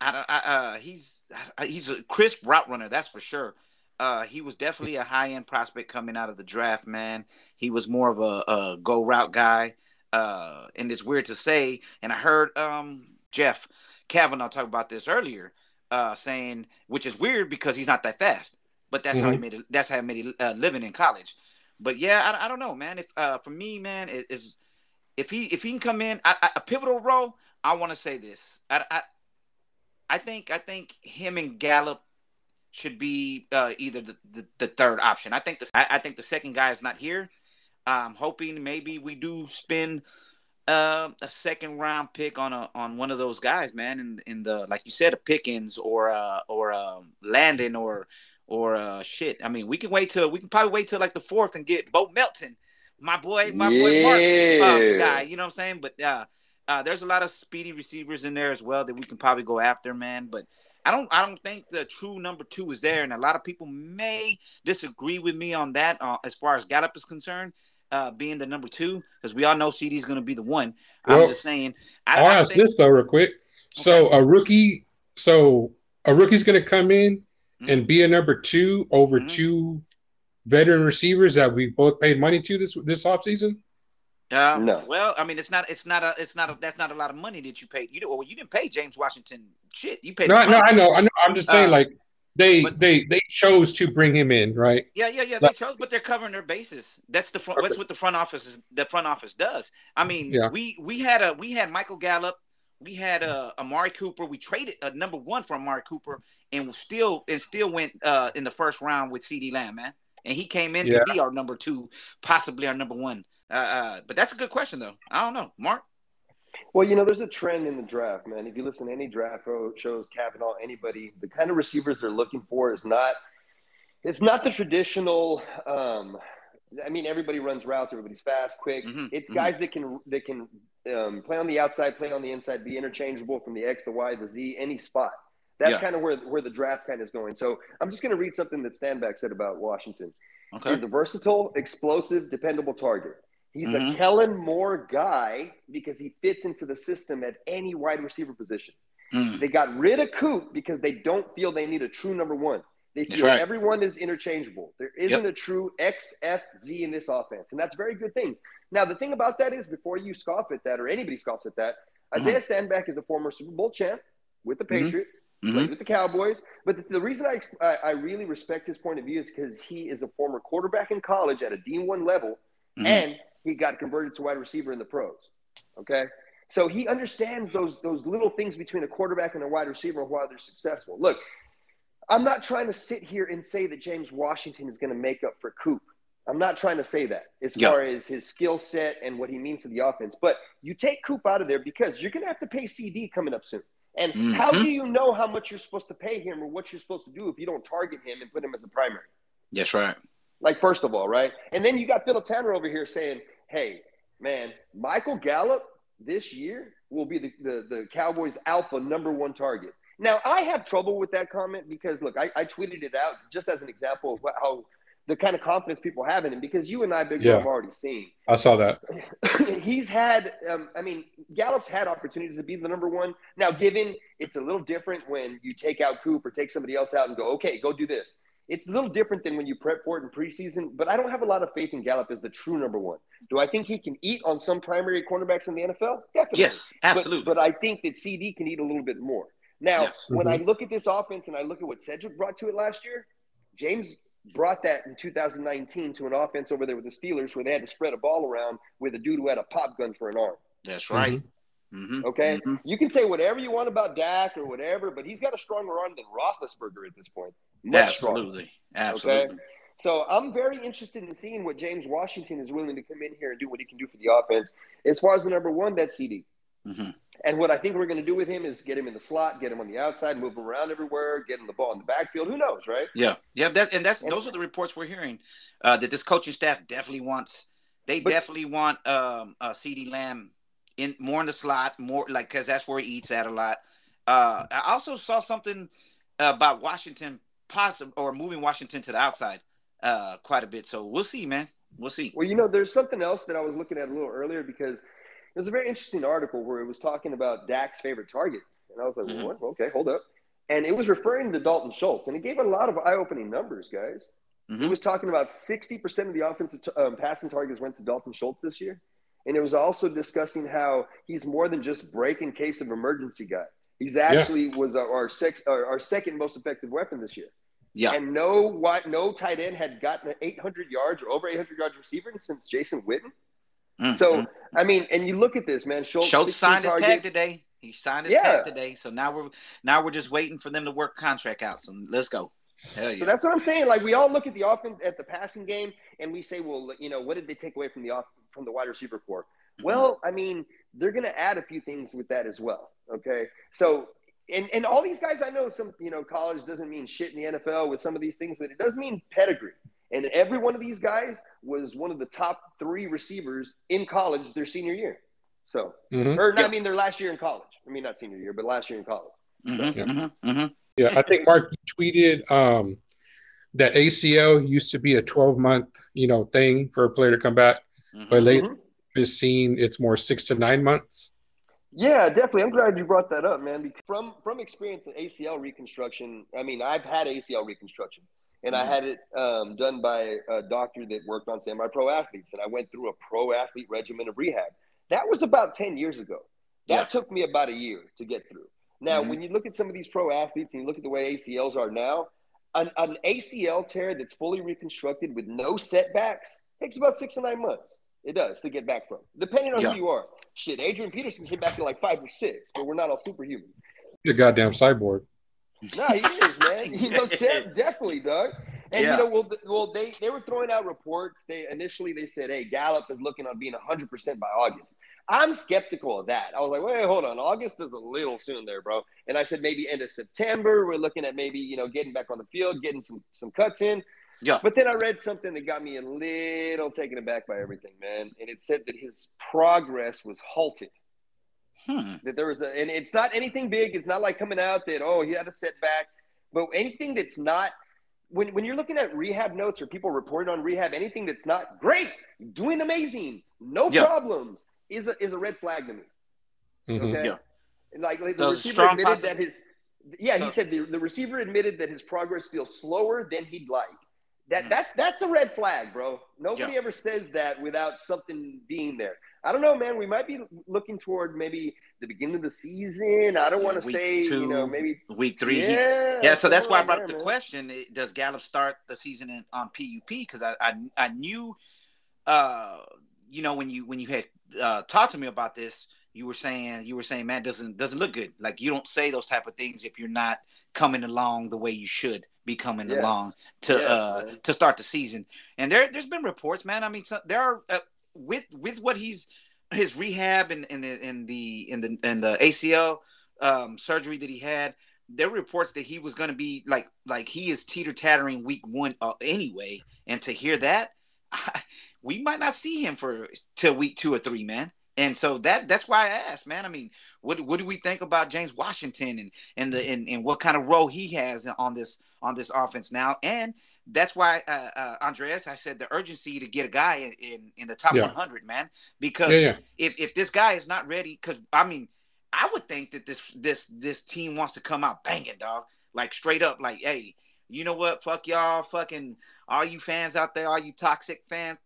I don't, I, uh, he's he's a crisp route runner, that's for sure. Uh, he was definitely a high-end prospect coming out of the draft, man. He was more of a, a go route guy, uh, and it's weird to say. And I heard um, Jeff Kavanaugh talk about this earlier, uh, saying, which is weird because he's not that fast, but that's mm-hmm. how he made it. That's how he made a uh, living in college. But yeah, I, I don't know, man. If uh, for me, man, is it, if he if he can come in I, I, a pivotal role, I want to say this. I, I I think I think him and Gallup should be uh, either the, the, the third option. I think the I, I think the second guy is not here. I'm hoping maybe we do spend uh, a second round pick on a on one of those guys, man. In in the like you said, a Pickens or uh, or uh, Landon or or uh, shit. I mean, we can wait till we can probably wait till like the fourth and get Bo Melton, my boy, my yeah. boy Marks uh, guy. You know what I'm saying? But uh, uh, there's a lot of speedy receivers in there as well that we can probably go after, man. But I don't I don't think the true number two is there, and a lot of people may disagree with me on that uh, as far as Gallup is concerned, uh, being the number two, because we all know C D's going to be the one. Well, I'm just saying. I, I'll I ask think... this, though, real quick. Okay. So a rookie so a rookie's going to come in mm-hmm. and be a number two over mm-hmm. two veteran receivers that we both paid money to this this offseason? Um, no. Well, I mean, it's not, it's not a, it's not a, that's not a lot of money that you paid. You know, well, you didn't pay James Washington shit. You paid. No, no, I know, I know. I'm just saying, uh, like they, but, they, they chose to bring him in, right? Yeah, yeah, yeah. Like, they chose, but they're covering their bases. That's the front. Okay. That's what the front office is. The front office does. I mean, yeah. we we had a we had Michael Gallup, we had a Amari Cooper. We traded a number one for Amari Cooper, and still and still went uh, in the first round with CeeDee Lamb, man. And he came in yeah. to be our number two, possibly our number one. Uh, uh, but that's a good question, though. I don't know. Mark? Well, you know, there's a trend in the draft, man. If you listen to any draft shows, Kavanaugh, anybody, the kind of receivers they're looking for is not – it's not the traditional um, – I mean, everybody runs routes. Everybody's fast, quick. Mm-hmm, it's mm-hmm. guys that can that can um, play on the outside, play on the inside, be interchangeable from the X, the Y, the Z, any spot. That's yeah. kind of where, where the draft kind of is going. So I'm just going to read something that Stanback said about Washington. Okay. He's a versatile, explosive, dependable target. He's mm-hmm. a Kellen Moore guy because he fits into the system at any wide receiver position. Mm. They got rid of Coop because they don't feel they need a true number one. They feel right. everyone is interchangeable. There isn't yep. a true X, F, Z in this offense, and that's very good things. Now, the thing about that is before you scoff at that or anybody scoffs at that, mm-hmm. Isaiah Stanback is a former Super Bowl champ with the Patriots, mm-hmm. played with the Cowboys. But the, the reason I, I, I really respect his point of view is because he is a former quarterback in college at a D one level, mm-hmm. and – he got converted to wide receiver in the pros. Okay. So he understands those, those little things between a quarterback and a wide receiver while they're successful. Look, I'm not trying to sit here and say that James Washington is going to make up for Coop. I'm not trying to say that as yeah. far as his skill set and what he means to the offense. But you take Coop out of there because you're going to have to pay C D coming up soon. And mm-hmm. how do you know how much you're supposed to pay him or what you're supposed to do if you don't target him and put him as a primary? That's right. Like, first of all, right? And then you got Phil Tanner over here saying, hey, man, Michael Gallup this year will be the, the, the Cowboys' alpha number one target. Now, I have trouble with that comment because, look, I, I tweeted it out just as an example of what, how the kind of confidence people have in him, because you and I, Big Bro, have already seen. I saw that. He's had um, – I mean, Gallup's had opportunities to be the number one. Now, given it's a little different when you take out Coop or take somebody else out and go, okay, go do this. It's a little different than when you prep for it in preseason, but I don't have a lot of faith in Gallup as the true number one. Do I think he can eat on some primary cornerbacks in the N F L? Definitely. Yes, absolutely. But, but I think that C D can eat a little bit more. Now, yes. when mm-hmm. I look at this offense and I look at what Cedric brought to it last year, James brought that in two thousand nineteen to an offense over there with the Steelers where they had to spread a ball around with a dude who had a pop gun for an arm. That's right. Mm-hmm. Okay? Mm-hmm. You can say whatever you want about Dak or whatever, but he's got a stronger arm than Roethlisberger at this point. Much Absolutely. Stronger. Absolutely. Okay? So I'm very interested in seeing what James Washington is willing to come in here and do what he can do for the offense. As far as the number one, that's C D. Mm-hmm. And what I think we're going to do with him is get him in the slot, get him on the outside, move him around everywhere, get him the ball in the backfield. Who knows, right? Yeah, yeah. That's, and that's and, those are the reports we're hearing uh, that this coaching staff definitely wants. They but, definitely want um, uh, CeeDee Lamb in more in the slot, more like because that's where he eats at a lot. Uh, I also saw something uh, about Washington possible or moving Washington to the outside uh, quite a bit. So we'll see, man. We'll see. Well, you know, there's something else that I was looking at a little earlier because. It was a very interesting article where it was talking about Dak's favorite target. And I was like, mm-hmm. what? Okay, hold up. And it was referring to Dalton Schultz. And it gave a lot of eye-opening numbers, guys. Mm-hmm. It was talking about sixty percent of the offensive t- um, passing targets went to Dalton Schultz this year. And it was also discussing how he's more than just break in case of emergency guy. He's actually yeah. was our, our, six, our, our second most effective weapon this year. Yeah. And no, no tight end had gotten eight hundred yards or over eight hundred yards receiving since Jason Witten. So, mm-hmm. I mean, and you look at this, man. Schultz, Schultz signed his targets. tag today. He signed his yeah. tag today. So now we're now we're just waiting for them to work contract out. So let's go. Hell yeah. So that's what I'm saying. Like, we all look at the offense at the passing game and we say, well, you know, what did they take away from the off from the wide receiver corps? Mm-hmm. Well, I mean, they're going to add a few things with that as well. Okay. So and, and all these guys, I know some, you know, college doesn't mean shit in the N F L with some of these things, but it does mean pedigree. And every one of these guys was one of the top three receivers in college their senior year. So, mm-hmm. or not, yeah. I mean, their last year in college. I mean, not senior year, but last year in college. Mm-hmm. So, mm-hmm. Mm-hmm. Yeah, I think Mark tweeted um, that A C L used to be a twelve-month, you know, thing for a player to come back. Mm-hmm. But lately, mm-hmm. it's seen it's more six to nine months. Yeah, definitely. I'm glad you brought that up, man. Because from, from experience in A C L reconstruction, I mean, I've had A C L reconstruction. And mm-hmm. I had it um, done by a doctor that worked on semi-pro athletes. And I went through a pro athlete regimen of rehab. That was about ten years ago. That yeah. took me about a year to get through. Now, mm-hmm. when you look at some of these pro athletes and you look at the way A C Ls are now, an, an A C L tear that's fully reconstructed with no setbacks takes about six to nine months. It does to get back from, depending on yeah. who you are. Shit, Adrian Peterson came back to like five or six, but we're not all superhuman. You're a goddamn cyborg. No, he is, man. You know, definitely, Doug. And, yeah. you know, well, well they, they were throwing out reports. They initially, they said, hey, Gallup is looking on being one hundred percent by August. I'm skeptical of that. I was like, wait, hold on. August is a little soon there, bro. And I said maybe end of September. We're looking at maybe, you know, getting back on the field, getting some, some cuts in. Yeah. But then I read something that got me a little taken aback by everything, man. And it said that his progress was halted. Hmm. That there was a, and it's not anything big. It's not like coming out that, oh, he had a setback. But anything that's not, when when you're looking at rehab notes or people reporting on rehab, anything that's not great, doing amazing, no yeah. problems, is a is a red flag to me. Mm-hmm. Okay, yeah. like, like the Those receiver admitted positive. that his, yeah, so, he said the, the receiver admitted that his progress feels slower than he'd like. That mm-hmm. that that's a red flag, bro. Nobody yeah. ever says that without something being there. I don't know, man. We might be looking toward maybe the beginning of the season. I don't yeah, want to say, two, you know, maybe week three. Yeah, yeah so that's why I brought up the man. question. Does Gallup start the season in, on P U P? Because I, I I knew uh, you know, when you when you had uh, talked to me about this, you were saying you were saying, man, doesn't doesn't look good. Like, you don't say those type of things if you're not coming along the way you should be coming yes. along to yes, uh, to start the season. And there there's been reports, man. I mean, so, there are uh, with with what he's his rehab and in, in the in the in the in the A C L um, surgery that he had. There were reports that he was going to be like, like he is teeter tattering week one uh, anyway. And to hear that, I, we might not see him for till week two or three, man. And so that that's why I asked, man. I mean, what what do we think about James Washington and and the and, and what kind of role he has on this on this offense now? And that's why uh, uh, Andreas, I said the urgency to get a guy in in, in the top yeah. one hundred, man, because yeah, yeah. if if this guy is not ready, because I mean. I would think that this this this team wants to come out banging, dog. Like, straight up, like, hey, you know what? Fuck y'all, fucking all you fans out there, all you toxic fans.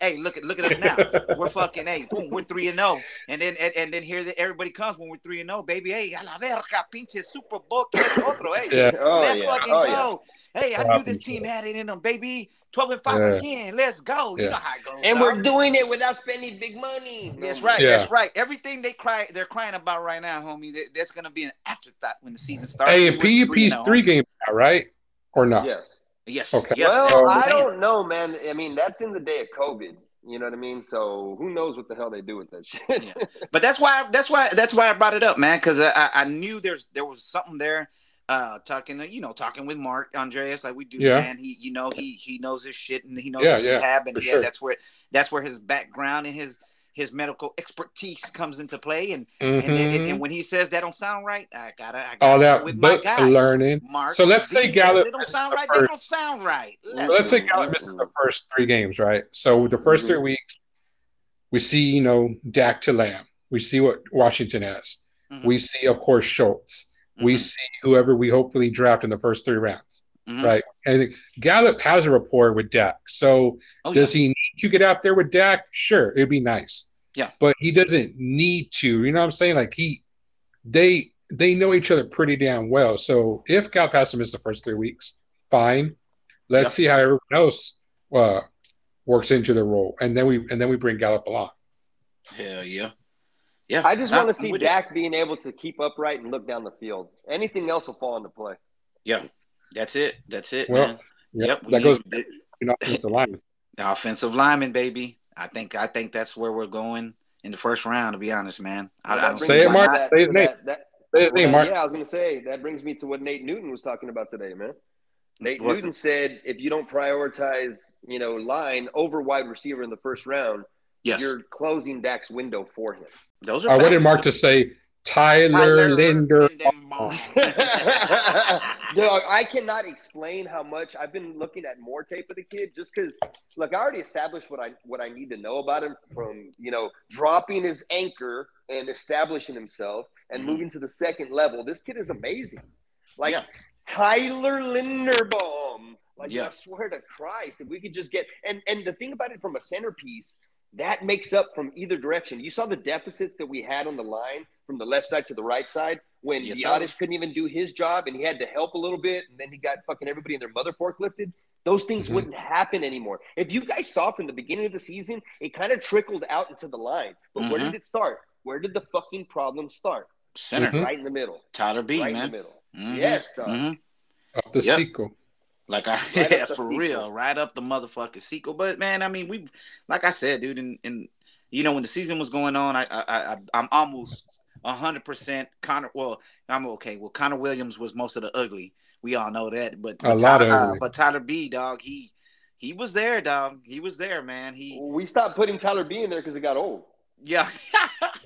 Hey, look at look at us now. We're fucking hey, boom, we're three and zero, and then and, and then here that everybody comes when we're three and zero, baby. Hey, a la verga, pinche Super Bowl, que es otro, hey, yeah. oh, let's yeah. fucking oh, go. Yeah. Hey, I knew this team had it in them, baby. Twelve and five yeah. again. Let's go. Yeah. You know how it goes. And dog. We're doing it without spending big money. That's right. Yeah. That's right. Everything they cry, they're crying about right now, homie. That, that's gonna be an afterthought when the season starts. Hey, and P U P's three games now, right? Or not? Yes. Yes. Okay. Yes. Well, I don't know, man. I mean, that's in the day of COVID. You know what I mean? So who knows what the hell they do with that shit? yeah. But that's why. That's why. That's why I brought it up, man. Because I, I knew there's there was something there. Uh, talking, you know, talking with Mark Andreas like we do, yeah. man. He, you know, he he knows his shit and he knows yeah, his yeah, rehab and yeah, sure. that's where that's where his background and his his medical expertise comes into play. And mm-hmm. and, and, and when he says that don't sound right, I gotta, I gotta all that with book my guy, learning. Mark, so let's say Gallup don't sound right. First, they don't sound right. Let's, let's say Gallup misses the first three games, right? So the first mm-hmm. three weeks, we see you know Dak to Lamb, we see what Washington has, mm-hmm. we see of course Schultz. We mm-hmm. see whoever we hopefully draft in the first three rounds, mm-hmm. right? And Gallup has a rapport with Dak. So oh, does yeah. he need to get out there with Dak? Sure, it'd be nice. Yeah. But he doesn't need to. You know what I'm saying? Like he they they know each other pretty damn well. So if Gallup has to miss the first three weeks, fine. Let's yeah. see how everyone else uh, works into the role. And then we and then we bring Gallup along. Hell yeah. Yeah, I just want to see Dak it. being able to keep upright and look down the field. Anything else will fall into play. Yeah, that's it. That's it, well, man. Yeah, yep, we that goes to the offensive lineman. The offensive lineman, baby. I think I think that's where we're going in the first round, to be honest, man. I, I don't say it, Mark. That, say his name. That, that, say his name, Mark. Yeah, I was going to say, that brings me to what Nate Newton was talking about today, man. Nate What's Newton it? said if you don't prioritize, you know, line over wide receiver in the first round, yes. you're closing Dak's window for him. Those are I wanted Mark to say Tyler, Tyler Linderbaum. Dog, I cannot explain how much I've been looking at more tape of the kid just because, look, I already established what I what I need to know about him from, you know, dropping his anchor and establishing himself and mm-hmm. moving to the second level. This kid is amazing. Like yeah. Tyler Linderbaum. Like, yeah. I swear to Christ, if we could just get and, – and the thing about it from a centerpiece – that makes up from either direction. You saw the deficits that we had on the line from the left side to the right side when yes, Biotis couldn't even do his job and he had to help a little bit and then he got fucking everybody in their mother forklifted. Those things mm-hmm. wouldn't happen anymore. If you guys saw from the beginning of the season, it kind of trickled out into the line. But mm-hmm. where did it start? Where did the fucking problem start? Center. Mm-hmm. Right in the middle. Tyler B, right man. Right in the middle. Mm-hmm. Yes, dog. Mm-hmm. Up the yep. sequel. Like I right yeah, for sequel. real, right up the motherfucking sequel. But man, I mean, we, like I said, dude, and, and you know when the season was going on, I I, I I'm almost a hundred percent Connor. Well, I'm okay. Well, Connor Williams was most of the ugly. We all know that. But but, a Tyler, lot of uh, but Tyler B, dog, he he was there, dog. He was there, man. He we stopped putting Tyler B in there because it got old. Yeah.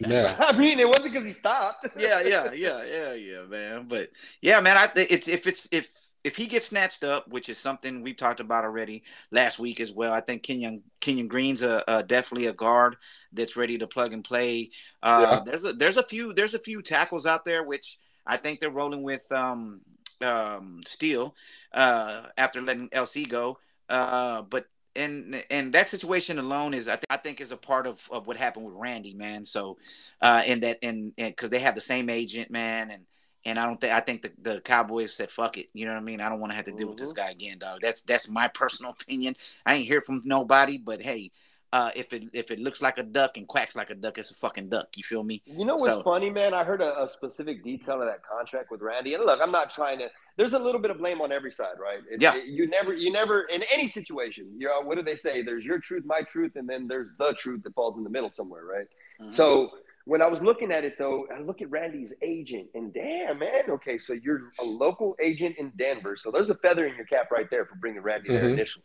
yeah. I mean, it wasn't because he stopped. yeah, yeah, yeah, yeah, yeah, man. But yeah, man, I it's if it's if. If he gets snatched up, which is something we've talked about already last week as well, I think Kenyon Kenyon Green's a, a definitely a guard that's ready to plug and play. Uh, yeah. There's a there's a few there's a few tackles out there which I think they're rolling with um, um, Steele uh, after letting L C go. Uh, but and and that situation alone is I, th- I think is a part of, of what happened with Randy, man. So uh, and that and because they have the same agent, man, and. And I don't think I think the, the Cowboys said fuck it. You know what I mean? I don't want to have to deal mm-hmm. with this guy again, dog. That's that's my personal opinion. I ain't hear from nobody, but hey, Uh, if it if it looks like a duck and quacks like a duck, it's a fucking duck. You feel me? You know what's so funny, man? I heard a, a specific detail of that contract with Randy. And look, I'm not trying to. There's a little bit of blame on every side, right? It's, yeah. It, you never, you never in any situation. You know, what do they say? There's your truth, my truth, and then there's the truth that falls in the middle somewhere, right? Mm-hmm. So when I was looking at it, though, I look at Randy's agent, and damn, man, okay, so you're a local agent in Denver, so there's a feather in your cap right there for bringing Randy mm-hmm. there initially,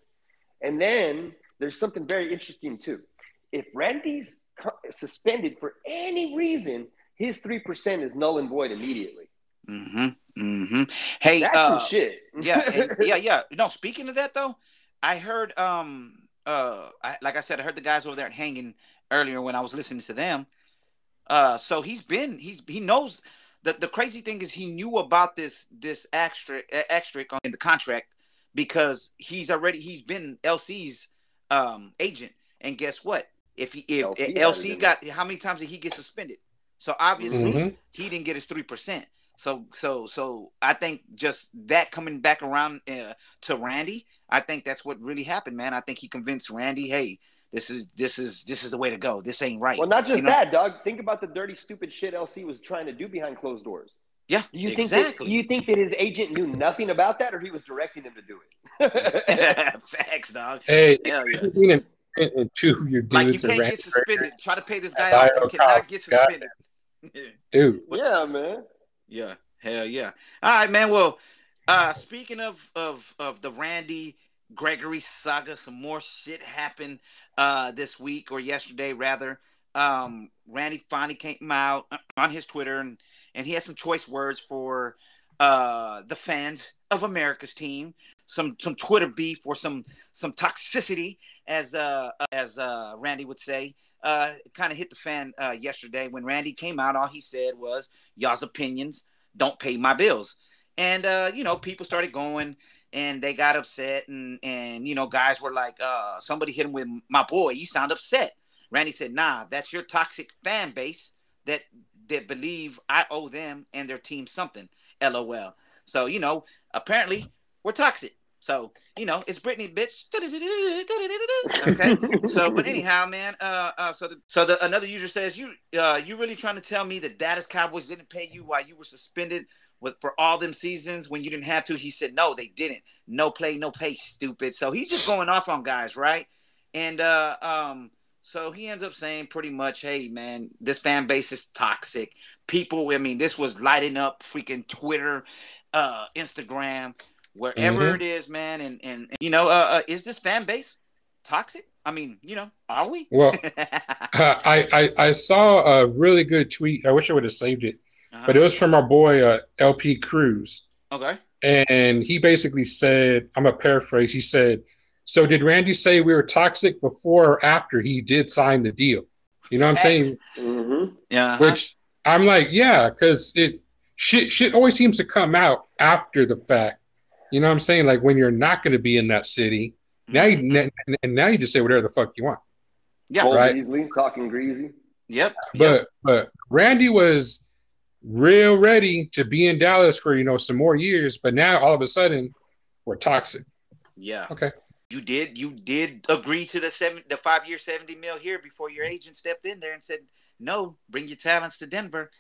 and then. There's something very interesting, too. If Randy's suspended for any reason, his three percent is null and void immediately. Mm-hmm. Mm-hmm. Hey, that's uh, some shit. yeah, and, yeah, yeah. No, speaking of that, though, I heard, um, uh, I, like I said, I heard the guys over there at Hanging earlier when I was listening to them. Uh, so he's been, he's he knows. The, the crazy thing is he knew about this this extra, extra in the contract because he's already, he's been L C's Um, agent, and guess what? If he if L C, L C got how many times did he get suspended? So obviously mm-hmm. he didn't get his three percent. So so so I think just that coming back around uh, to Randy, I think that's what really happened, man. I think he convinced Randy, hey, this is this is this is the way to go. This ain't right. Well, not just you know? that, dog. Think about the dirty, stupid shit L C was trying to do behind closed doors. Yeah, do you exactly. Think that, do you think that his agent knew nothing about that, or he was directing him to do it? Facts, dog. Hey, yeah. and, and two, your dudes like you can't get suspended. Record. Try to pay this guy off. You cannot get suspended, dude. Yeah, man. Yeah, hell yeah. All right, man. Well, uh, speaking of of of the Randy Gregory saga, some more shit happened uh, this week or yesterday, rather. Um, Randy finally came out on his Twitter and. And he had some choice words for uh, the fans of America's team. Some some Twitter beef or some some toxicity, as uh, as uh, Randy would say, uh, kind of hit the fan uh, yesterday. When Randy came out, all he said was, y'all's opinions don't pay my bills. And, uh, you know, people started going and they got upset. And, and you know, guys were like, uh, somebody hit him with, my boy, you sound upset. Randy said, nah, that's your toxic fan base that – that believe I owe them and their team something, LOL. So, you know, apparently we're toxic. So, you know, it's Britney, bitch. Okay. So, but anyhow, man, uh, uh so the, so the, another user says, you uh, you really trying to tell me that Dallas Cowboys didn't pay you while you were suspended with for all them seasons when you didn't have to? He said, no, they didn't. No play, no pay, stupid. So he's just going off on guys, right? And, uh, um, so he ends up saying pretty much, hey, man, this fan base is toxic. People, I mean, this was lighting up freaking Twitter, uh, Instagram, wherever mm-hmm. it is, man. And, and, and you know, uh, uh, is this fan base toxic? I mean, you know, are we? Well, I, I, I saw a really good tweet. I wish I would have saved it. Uh-huh. But it was from our boy, uh, L P Cruz. Okay. And he basically said, I'm going to paraphrase. He said, so did Randy say we were toxic before or after he did sign the deal? You know what I'm X. saying? Mm-hmm. Yeah. Uh-huh. Which I'm like, yeah, because it shit shit always seems to come out after the fact. You know what I'm saying? Like when you're not going to be in that city, mm-hmm. now you and now you just say whatever the fuck you want. Yeah, Old right. Easily, talking greasy. Yep. But yep. but Randy was real ready to be in Dallas for you know some more years, but now all of a sudden we're toxic. Yeah. Okay. You did you did agree to the seven the five year seventy mil here before your agent stepped in there and said, no, bring your talents to Denver.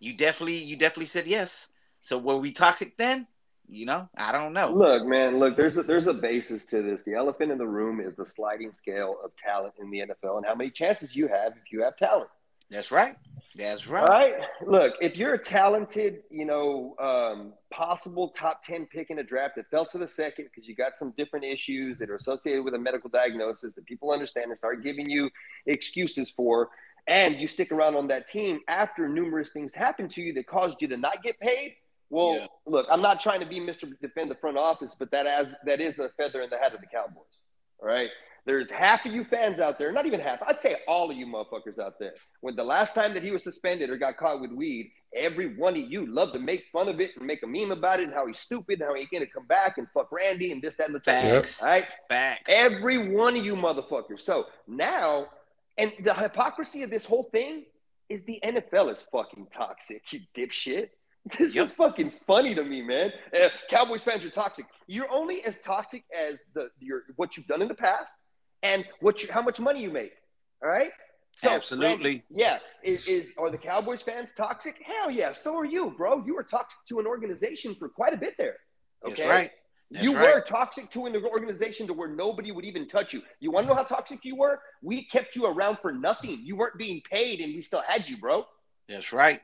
You definitely you definitely said yes. So were we toxic then? You know, I don't know. Look, man, look, there's a there's a basis to this. The elephant in the room is the sliding scale of talent in the N F L and how many chances you have if you have talent. That's right. That's right. All right. Look, if you're a talented, you know, um, possible top ten pick in a draft that fell to the second because you got some different issues that are associated with a medical diagnosis that people understand and start giving you excuses for, and you stick around on that team after numerous things happen to you that caused you to not get paid, well, yeah. Look, I'm not trying to be Mister Defend the Front Office, but that as that is a feather in the hat of the Cowboys. All right. There's half of you fans out there, not even half, I'd say all of you motherfuckers out there. When the last time that he was suspended or got caught with weed, every one of you loved to make fun of it and make a meme about it and how he's stupid and how he's going to come back and fuck Randy and this, that, and the Facts. Thing. Right? Facts. Every one of you motherfuckers. So now, and the hypocrisy of this whole thing is the N F L is fucking toxic, you dipshit. This yep. is fucking funny to me, man. Uh, Cowboys fans are toxic. You're only as toxic as the your what you've done in the past and what you, how much money you make. All right. So, absolutely. Randy, yeah. Is, is are the Cowboys fans toxic? Hell yeah. So are you, bro. You were toxic to an organization for quite a bit there. Okay. That's right. That's you right. were toxic to an organization to where nobody would even touch you. You want to know how toxic you were? We kept you around for nothing. You weren't being paid, and we still had you, bro. That's right.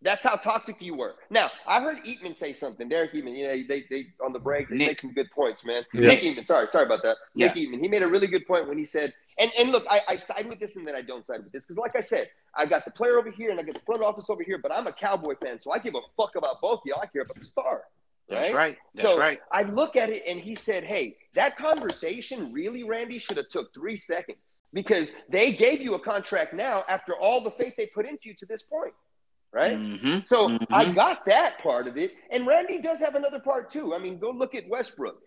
That's how toxic you were. Now, I heard Eatman say something. Derek Eatman, you know, they, they on the break, they Nick. make some good points, man. Yeah. Nick Eatman, sorry, sorry about that. Yeah. Nick Eatman, he made a really good point when he said, and, and look, I, I side with this and then I don't side with this. Because like I said, I got the player over here and I got the front office over here, but I'm a Cowboy fan, so I give a fuck about both of y'all. I care about the star. Right? That's right. That's so right. I look at it and he said, hey, that conversation really, Randy, should have took three seconds because they gave you a contract now after all the faith they put into you to this point. Right. Mm-hmm. So mm-hmm. I got that part of it. And Randy does have another part, too. I mean, go look at Westbrook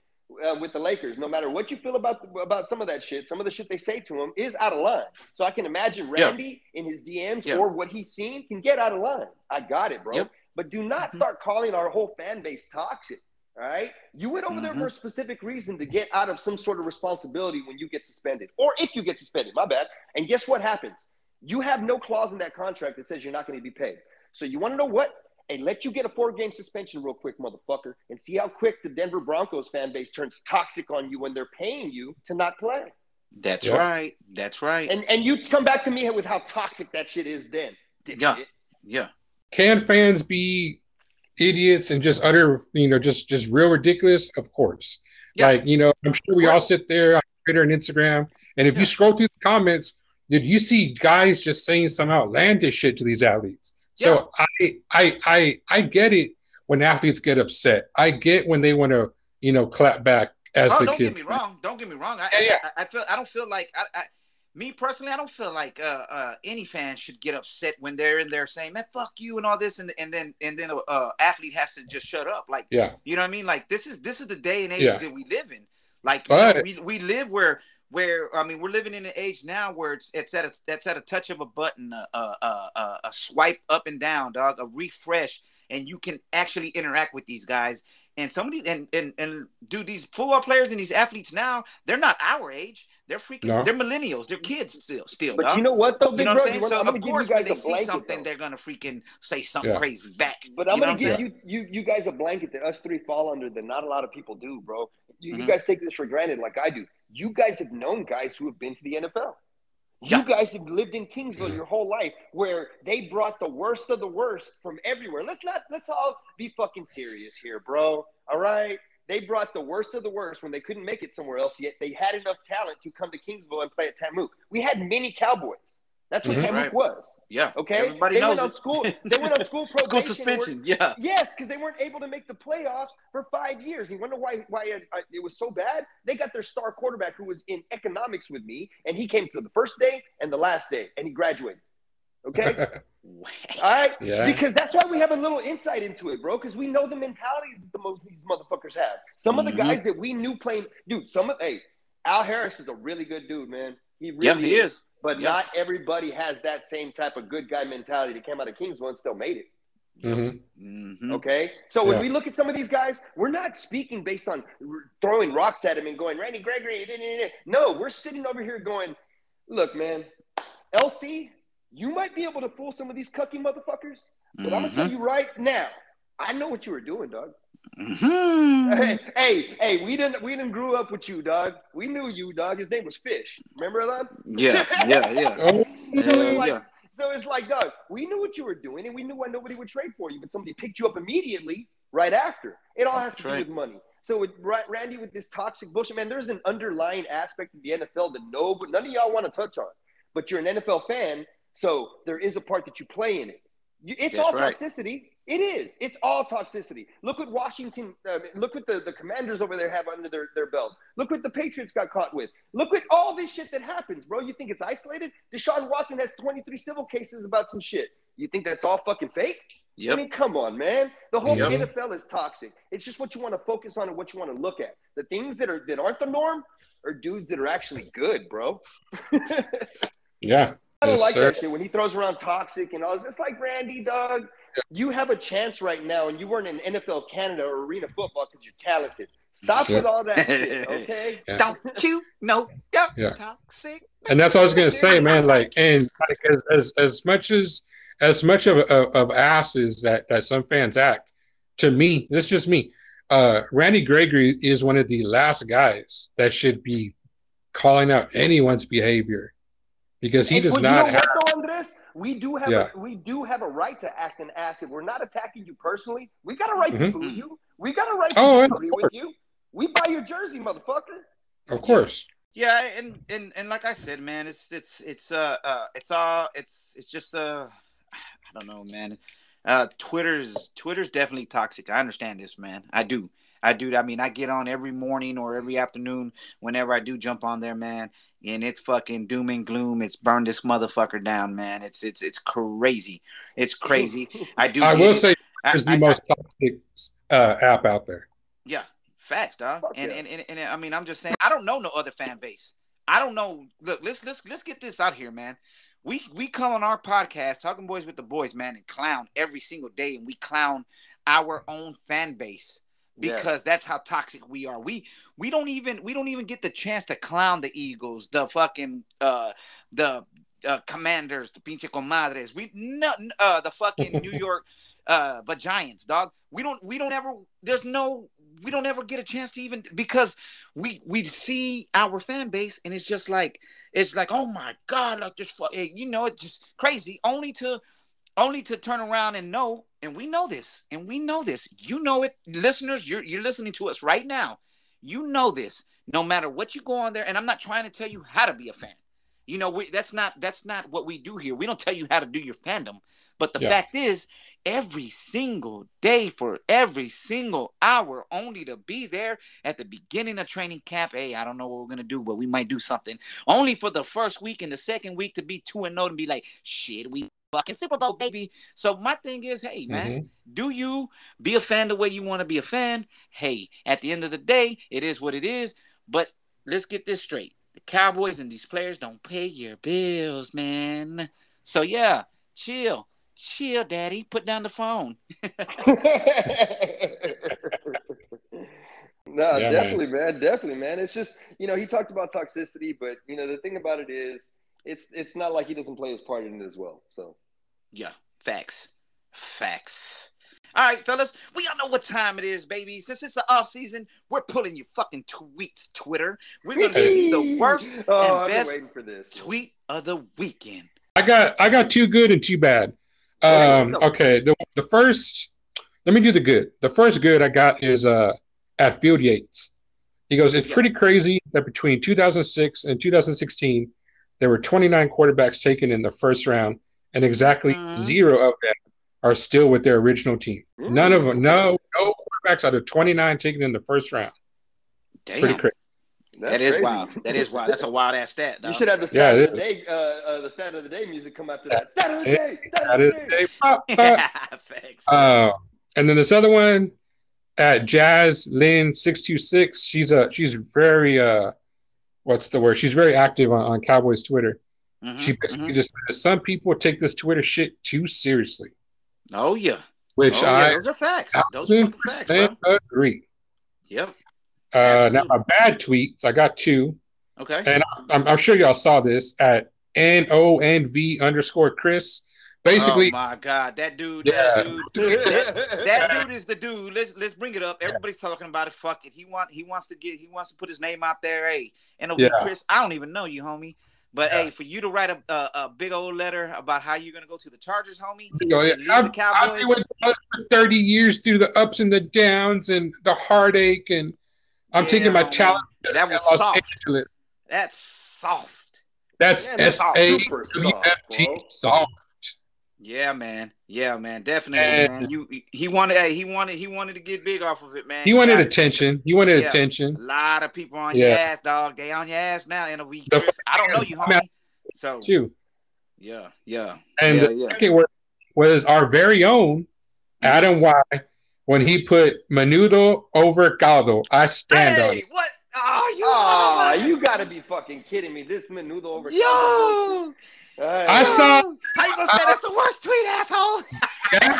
uh, with the Lakers. No matter what you feel about the, about some of that shit, some of the shit they say to him is out of line. So I can imagine Randy yeah. in his D Ms yeah. or what he's seen can get out of line. I got it, bro. Yep. But do not mm-hmm. start calling our whole fan base toxic, all right? You went over mm-hmm. there for a specific reason to get out of some sort of responsibility when you get suspended, or if you get suspended, my bad. And guess what happens? You have no clause in that contract that says you're not going to be paid. So you want to know what? Hey, let you get a four-game suspension real quick, motherfucker, and see how quick the Denver Broncos fan base turns toxic on you when they're paying you to not play. That's yeah. right. That's right. And and you come back to me with how toxic that shit is then. Yeah. Shit. Yeah. Can fans be idiots and just utter, you know, just just real ridiculous? Of course. Yeah. Like, you know, I'm sure we all sit there on Twitter and Instagram, and if yeah. you scroll through the comments, dude, you see guys just saying some outlandish shit to these athletes. So yeah. I, I, I, I get it when athletes get upset. I get when they want to, you know, clap back as oh, the don't kids. Don't get me wrong. Don't get me wrong. I, yeah, I, I, I feel I don't feel like I. I Me personally, I don't feel like uh, uh, any fan should get upset when they're in there saying, "Man, fuck you" and all this, and and then and then a uh, athlete has to just shut up. Like, yeah. you know what I mean? Like, this is this is the day and age yeah. that we live in. Like, but, you know, we we live where where I mean, we're living in an age now where it's it's at a that's at a touch of a button, a a, a a swipe up and down, dog, a refresh, and you can actually interact with these guys. And somebody and and and do these football players and these athletes now? They're not our age. They're freaking. No. They're millennials. They're kids still. Still, but dog. You know what though? You know what I'm saying? So I'm of course, when they see blanket, something, though. They're gonna freaking say something yeah. crazy back. But I'm you gonna give you, you you guys a blanket that us three fall under that not a lot of people do, bro. You, mm-hmm. you guys take this for granted, like I do. You guys have known guys who have been to the N F L. You guys have lived in Kingsville your whole life where they brought the worst of the worst from everywhere. Let's not – let's all be fucking serious here, bro. All right? They brought the worst of the worst when they couldn't make it somewhere else, yet they had enough talent to come to Kingsville and play at Tamuq. We had many Cowboys. That's what mm-hmm. Tamuq right. was. Yeah. Okay? Everybody they knows went on school, They went on school probation. School suspension, yeah. Yes, because they weren't able to make the playoffs for five years. You wonder why, why it, it was so bad? They got their star quarterback who was in economics with me, and he came to the first day and the last day, and he graduated. Okay? All right? Yeah. Because that's why we have a little insight into it, bro, because we know the mentality that the most these motherfuckers have. Some mm-hmm. of the guys that we knew playing – dude, some of – hey, Al Harris is a really good dude, man. He really yeah, he is. is. But yep. not everybody has that same type of good guy mentality that came out of Kingsville and still made it. Mm-hmm. Mm-hmm. Okay? So yeah. when we look at some of these guys, we're not speaking based on throwing rocks at him and going, Randy Gregory. Da, da, da. No, we're sitting over here going, look, man, L C, you might be able to fool some of these cucky motherfuckers, but mm-hmm. I'm going to tell you right now, I know what you were doing, dog. Mm-hmm. Hey, hey, hey, we didn't we didn't grew up with you, dog. We knew you, dog. His name was Fish. Remember that? Yeah, yeah, yeah. so, it's like, yeah. so it's like, dog, we knew what you were doing, and we knew why nobody would trade for you, but somebody picked you up immediately right after. It all has to do with money. So, with Randy, with this toxic bullshit, man, there's an underlying aspect of the N F L that no, none of y'all want to touch on. But you're an N F L fan, so there is a part that you play in it. You, it's That's all right. toxicity. It is. It's all toxicity. Look what Washington uh, – look what the, the Commanders over there have under their, their belt. Look what the Patriots got caught with. Look at all this shit that happens, bro. You think it's isolated? Deshaun Watson has twenty-three civil cases about some shit. You think that's all fucking fake? Yep. I mean, come on, man. The whole yep. N F L is toxic. It's just what you want to focus on and what you want to look at. The things that, are, that aren't the norm are dudes that are actually good, bro. yeah. I don't yes, like sir. that shit when he throws around toxic and all. It's like Randy, dog. You have a chance right now, and you weren't in N F L Canada or Arena Football because you're talented. Stop yeah. with all that shit, okay? Yeah. Don't you know you're yeah. toxic? And that's what I was gonna say, man. Like, and like as as, as much as as much of of, of asses that, that some fans act, to me, this is just me. Uh, Randy Gregory is one of the last guys that should be calling out anyone's behavior because he and, does well, not you know, have. What, Andres? We do have yeah. a, we do have a right to act an ass. If we're not attacking you personally, we got a right mm-hmm. to boo you. We got a right to oh, agree with you. We buy your jersey, motherfucker. Of course. Yeah, and and, and like I said, man, it's it's it's uh, uh it's all it's it's just uh I don't know, man. Uh, Twitter's Twitter's definitely toxic. I understand this, man. I do. I do. I mean, I get on every morning or every afternoon whenever I do jump on there, man. And it's fucking doom and gloom. It's burn this motherfucker down, man. It's it's it's crazy. It's crazy. I do. I will it. say it's the I, most I, toxic uh, app out there. Yeah, facts, dog. And, yeah. and and and I mean, I'm just saying, I don't know no other fan base. I don't know. Look, let's let's let's get this out here, man. We we come on our podcast, Talking Boys with the Boys, man, and clown every single day, and we clown our own fan base because yeah. that's how toxic we are. We we don't even we don't even get the chance to clown the Eagles, the fucking uh the uh, Commanders, the pinche comadres. We not uh, the fucking New York uh the Giants, dog. We don't we don't ever there's no we don't ever get a chance to even because we we see our fan base and it's just like. It's like, oh my God, like this, you know, it's just crazy. Only to, only to turn around and know, and we know this, and we know this. You know it, listeners. You're you're listening to us right now. You know this. No matter what you go on there, and I'm not trying to tell you how to be a fan. You know, we, that's not that's not what we do here. We don't tell you how to do your fandom. But the yeah. fact is, every single day for every single hour, only to be there at the beginning of training camp. Hey, I don't know what we're going to do, but we might do something. Only for the first week and the second week to be two and oh and be like, shit, we fucking Super Bowl, baby. So my thing is, hey, man, mm-hmm. do you be a fan the way you want to be a fan? Hey, at the end of the day, it is what it is. But let's get this straight. The Cowboys and these players don't pay your bills, man. So, yeah, chill. Chill, Daddy. Put down the phone. No, yeah, definitely, man. man. Definitely, man. It's just, you know, he talked about toxicity, but, you know, the thing about it is it's it's not like he doesn't play his part in it as well. So, yeah, facts. Facts. All right, fellas, we all know what time it is, baby. Since it's the off season, we're pulling your fucking tweets, Twitter. We're going to give you the worst oh, and best for this. tweet of the weekend. I got I got too good and too bad. Um, okay, the the first, let me do the good. The first good I got is uh, at Field Yates. He goes, it's pretty crazy that between two thousand six and two thousand sixteen, there were twenty-nine quarterbacks taken in the first round, and exactly mm-hmm. zero of them are still with their original team. Ooh. None of them, no, no quarterbacks out of twenty-nine taken in the first round. Damn. Pretty crazy. That's that is crazy. wild. That is wild. That's a wild ass stat. Dog. You should have the stat yeah, of the day. Uh, uh, the stat of the day music come after that. Stat of the day. Stat of the day. Pop, pop. Yeah, thanks. Uh, and then this other one at Jazz Lynn six two six. She's a she's very uh, what's the word? She's very active on, on Cowboys Twitter. Mm-hmm, she basically mm-hmm. just says some people take this Twitter shit too seriously. Oh yeah. Which oh, I yeah. those are facts. Those are facts, bro. Agree. Yep. Uh, now, my bad tweets, I got two. Okay. And I'm, I'm sure y'all saw this at N O N V underscore Chris. Basically. Oh, my God. That dude. Yeah. That, dude that, that dude is the dude. Let's let's bring it up. Everybody's talking about it. Fuck it. He, want, he wants to get, he wants to put his name out there. Hey, N O N V yeah. Chris, I don't even know you, homie. But, yeah. hey, for you to write a, a, a big old letter about how you're going to go to the Chargers, homie. Yo, yeah. I've, the Cowboys. I've been with us for thirty years through the ups and the downs and the heartache and. I'm yeah, taking my challenge. That was Los soft. Angeles. That's soft. That's yeah, S A W F T soft, soft. Yeah, man. Yeah, man. Definitely, and man. You he wanted he wanted he wanted to get big off of it, man. He wanted attention. It. He wanted yeah. attention. A lot of people on yeah. your ass, dog. They on your ass now in a week. I don't know you, homie. So too. Yeah, yeah. And yeah, the yeah. second word was our very own Adam Y. When he put menudo over caldo, I stand hey, on it. Hey, what? Oh, you, oh, like... you got to be fucking kidding me. This menudo over Yo. caldo. Yo! Right. I saw... How you going to say I... that's the worst tweet, asshole?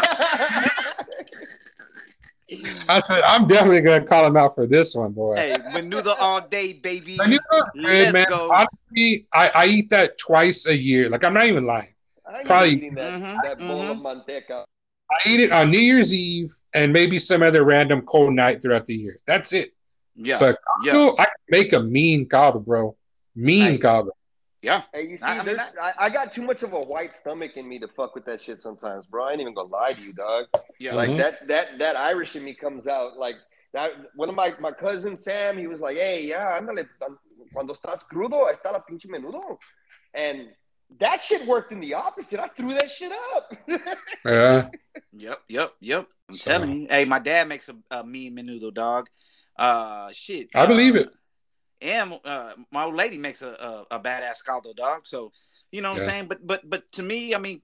I said, I'm definitely going to call him out for this one, boy. Hey, Menuda all day, baby. Menuda, Let's hey, man, go. Honestly, I, I eat that twice a year. Like, I'm not even lying. I Probably eating that, mm-hmm, that bowl mm-hmm. of manteca. I eat it on New Year's Eve and maybe some other random cold night throughout the year. That's it. Yeah. But yeah. You know, I can make a mean kava, bro. Mean nice. Kava. Yeah. Hey, you see, I, mean, I, I got too much of a white stomach in me to fuck with that shit sometimes, bro. I ain't even gonna lie to you, dog. Yeah. Like mm-hmm. that, that, that Irish in me comes out. Like that. One of my my cousin Sam, he was like, "Hey, yeah, andale, cuando estás crudo, está la pinche menudo," and that shit worked in the opposite. I threw that shit up. Yeah. Yep. Yep. Yep. I'm so. telling you. Hey, my dad makes a, a mean menudo, dog. Uh, shit. I uh, believe it. And uh, my old lady makes a, a, a badass caldo, dog. So, you know what yeah. I'm saying? But but but to me, I mean,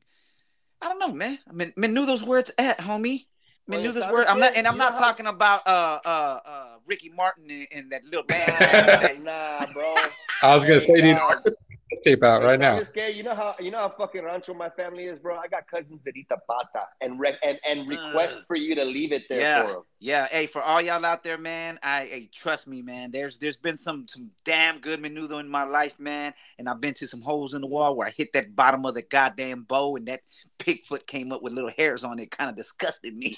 I don't know, man. I mean, Menudo's where it's at, homie. Menudo's where I'm not, and I'm yeah. not talking about uh uh uh Ricky Martin and, and that little band. Nah, bro. I was gonna say, dude, tape out right now. You know how you know how fucking rancho my family is, bro. I got cousins that eat the pata and re- and and request uh, for you to leave it there yeah, for them. Yeah, hey, for all y'all out there, man. I hey, trust me, man. There's there's been some some damn good menudo in my life, man. And I've been to some holes in the wall where I hit that bottom of the goddamn bowl and that pigfoot came up with little hairs on it. Kind of disgusted me.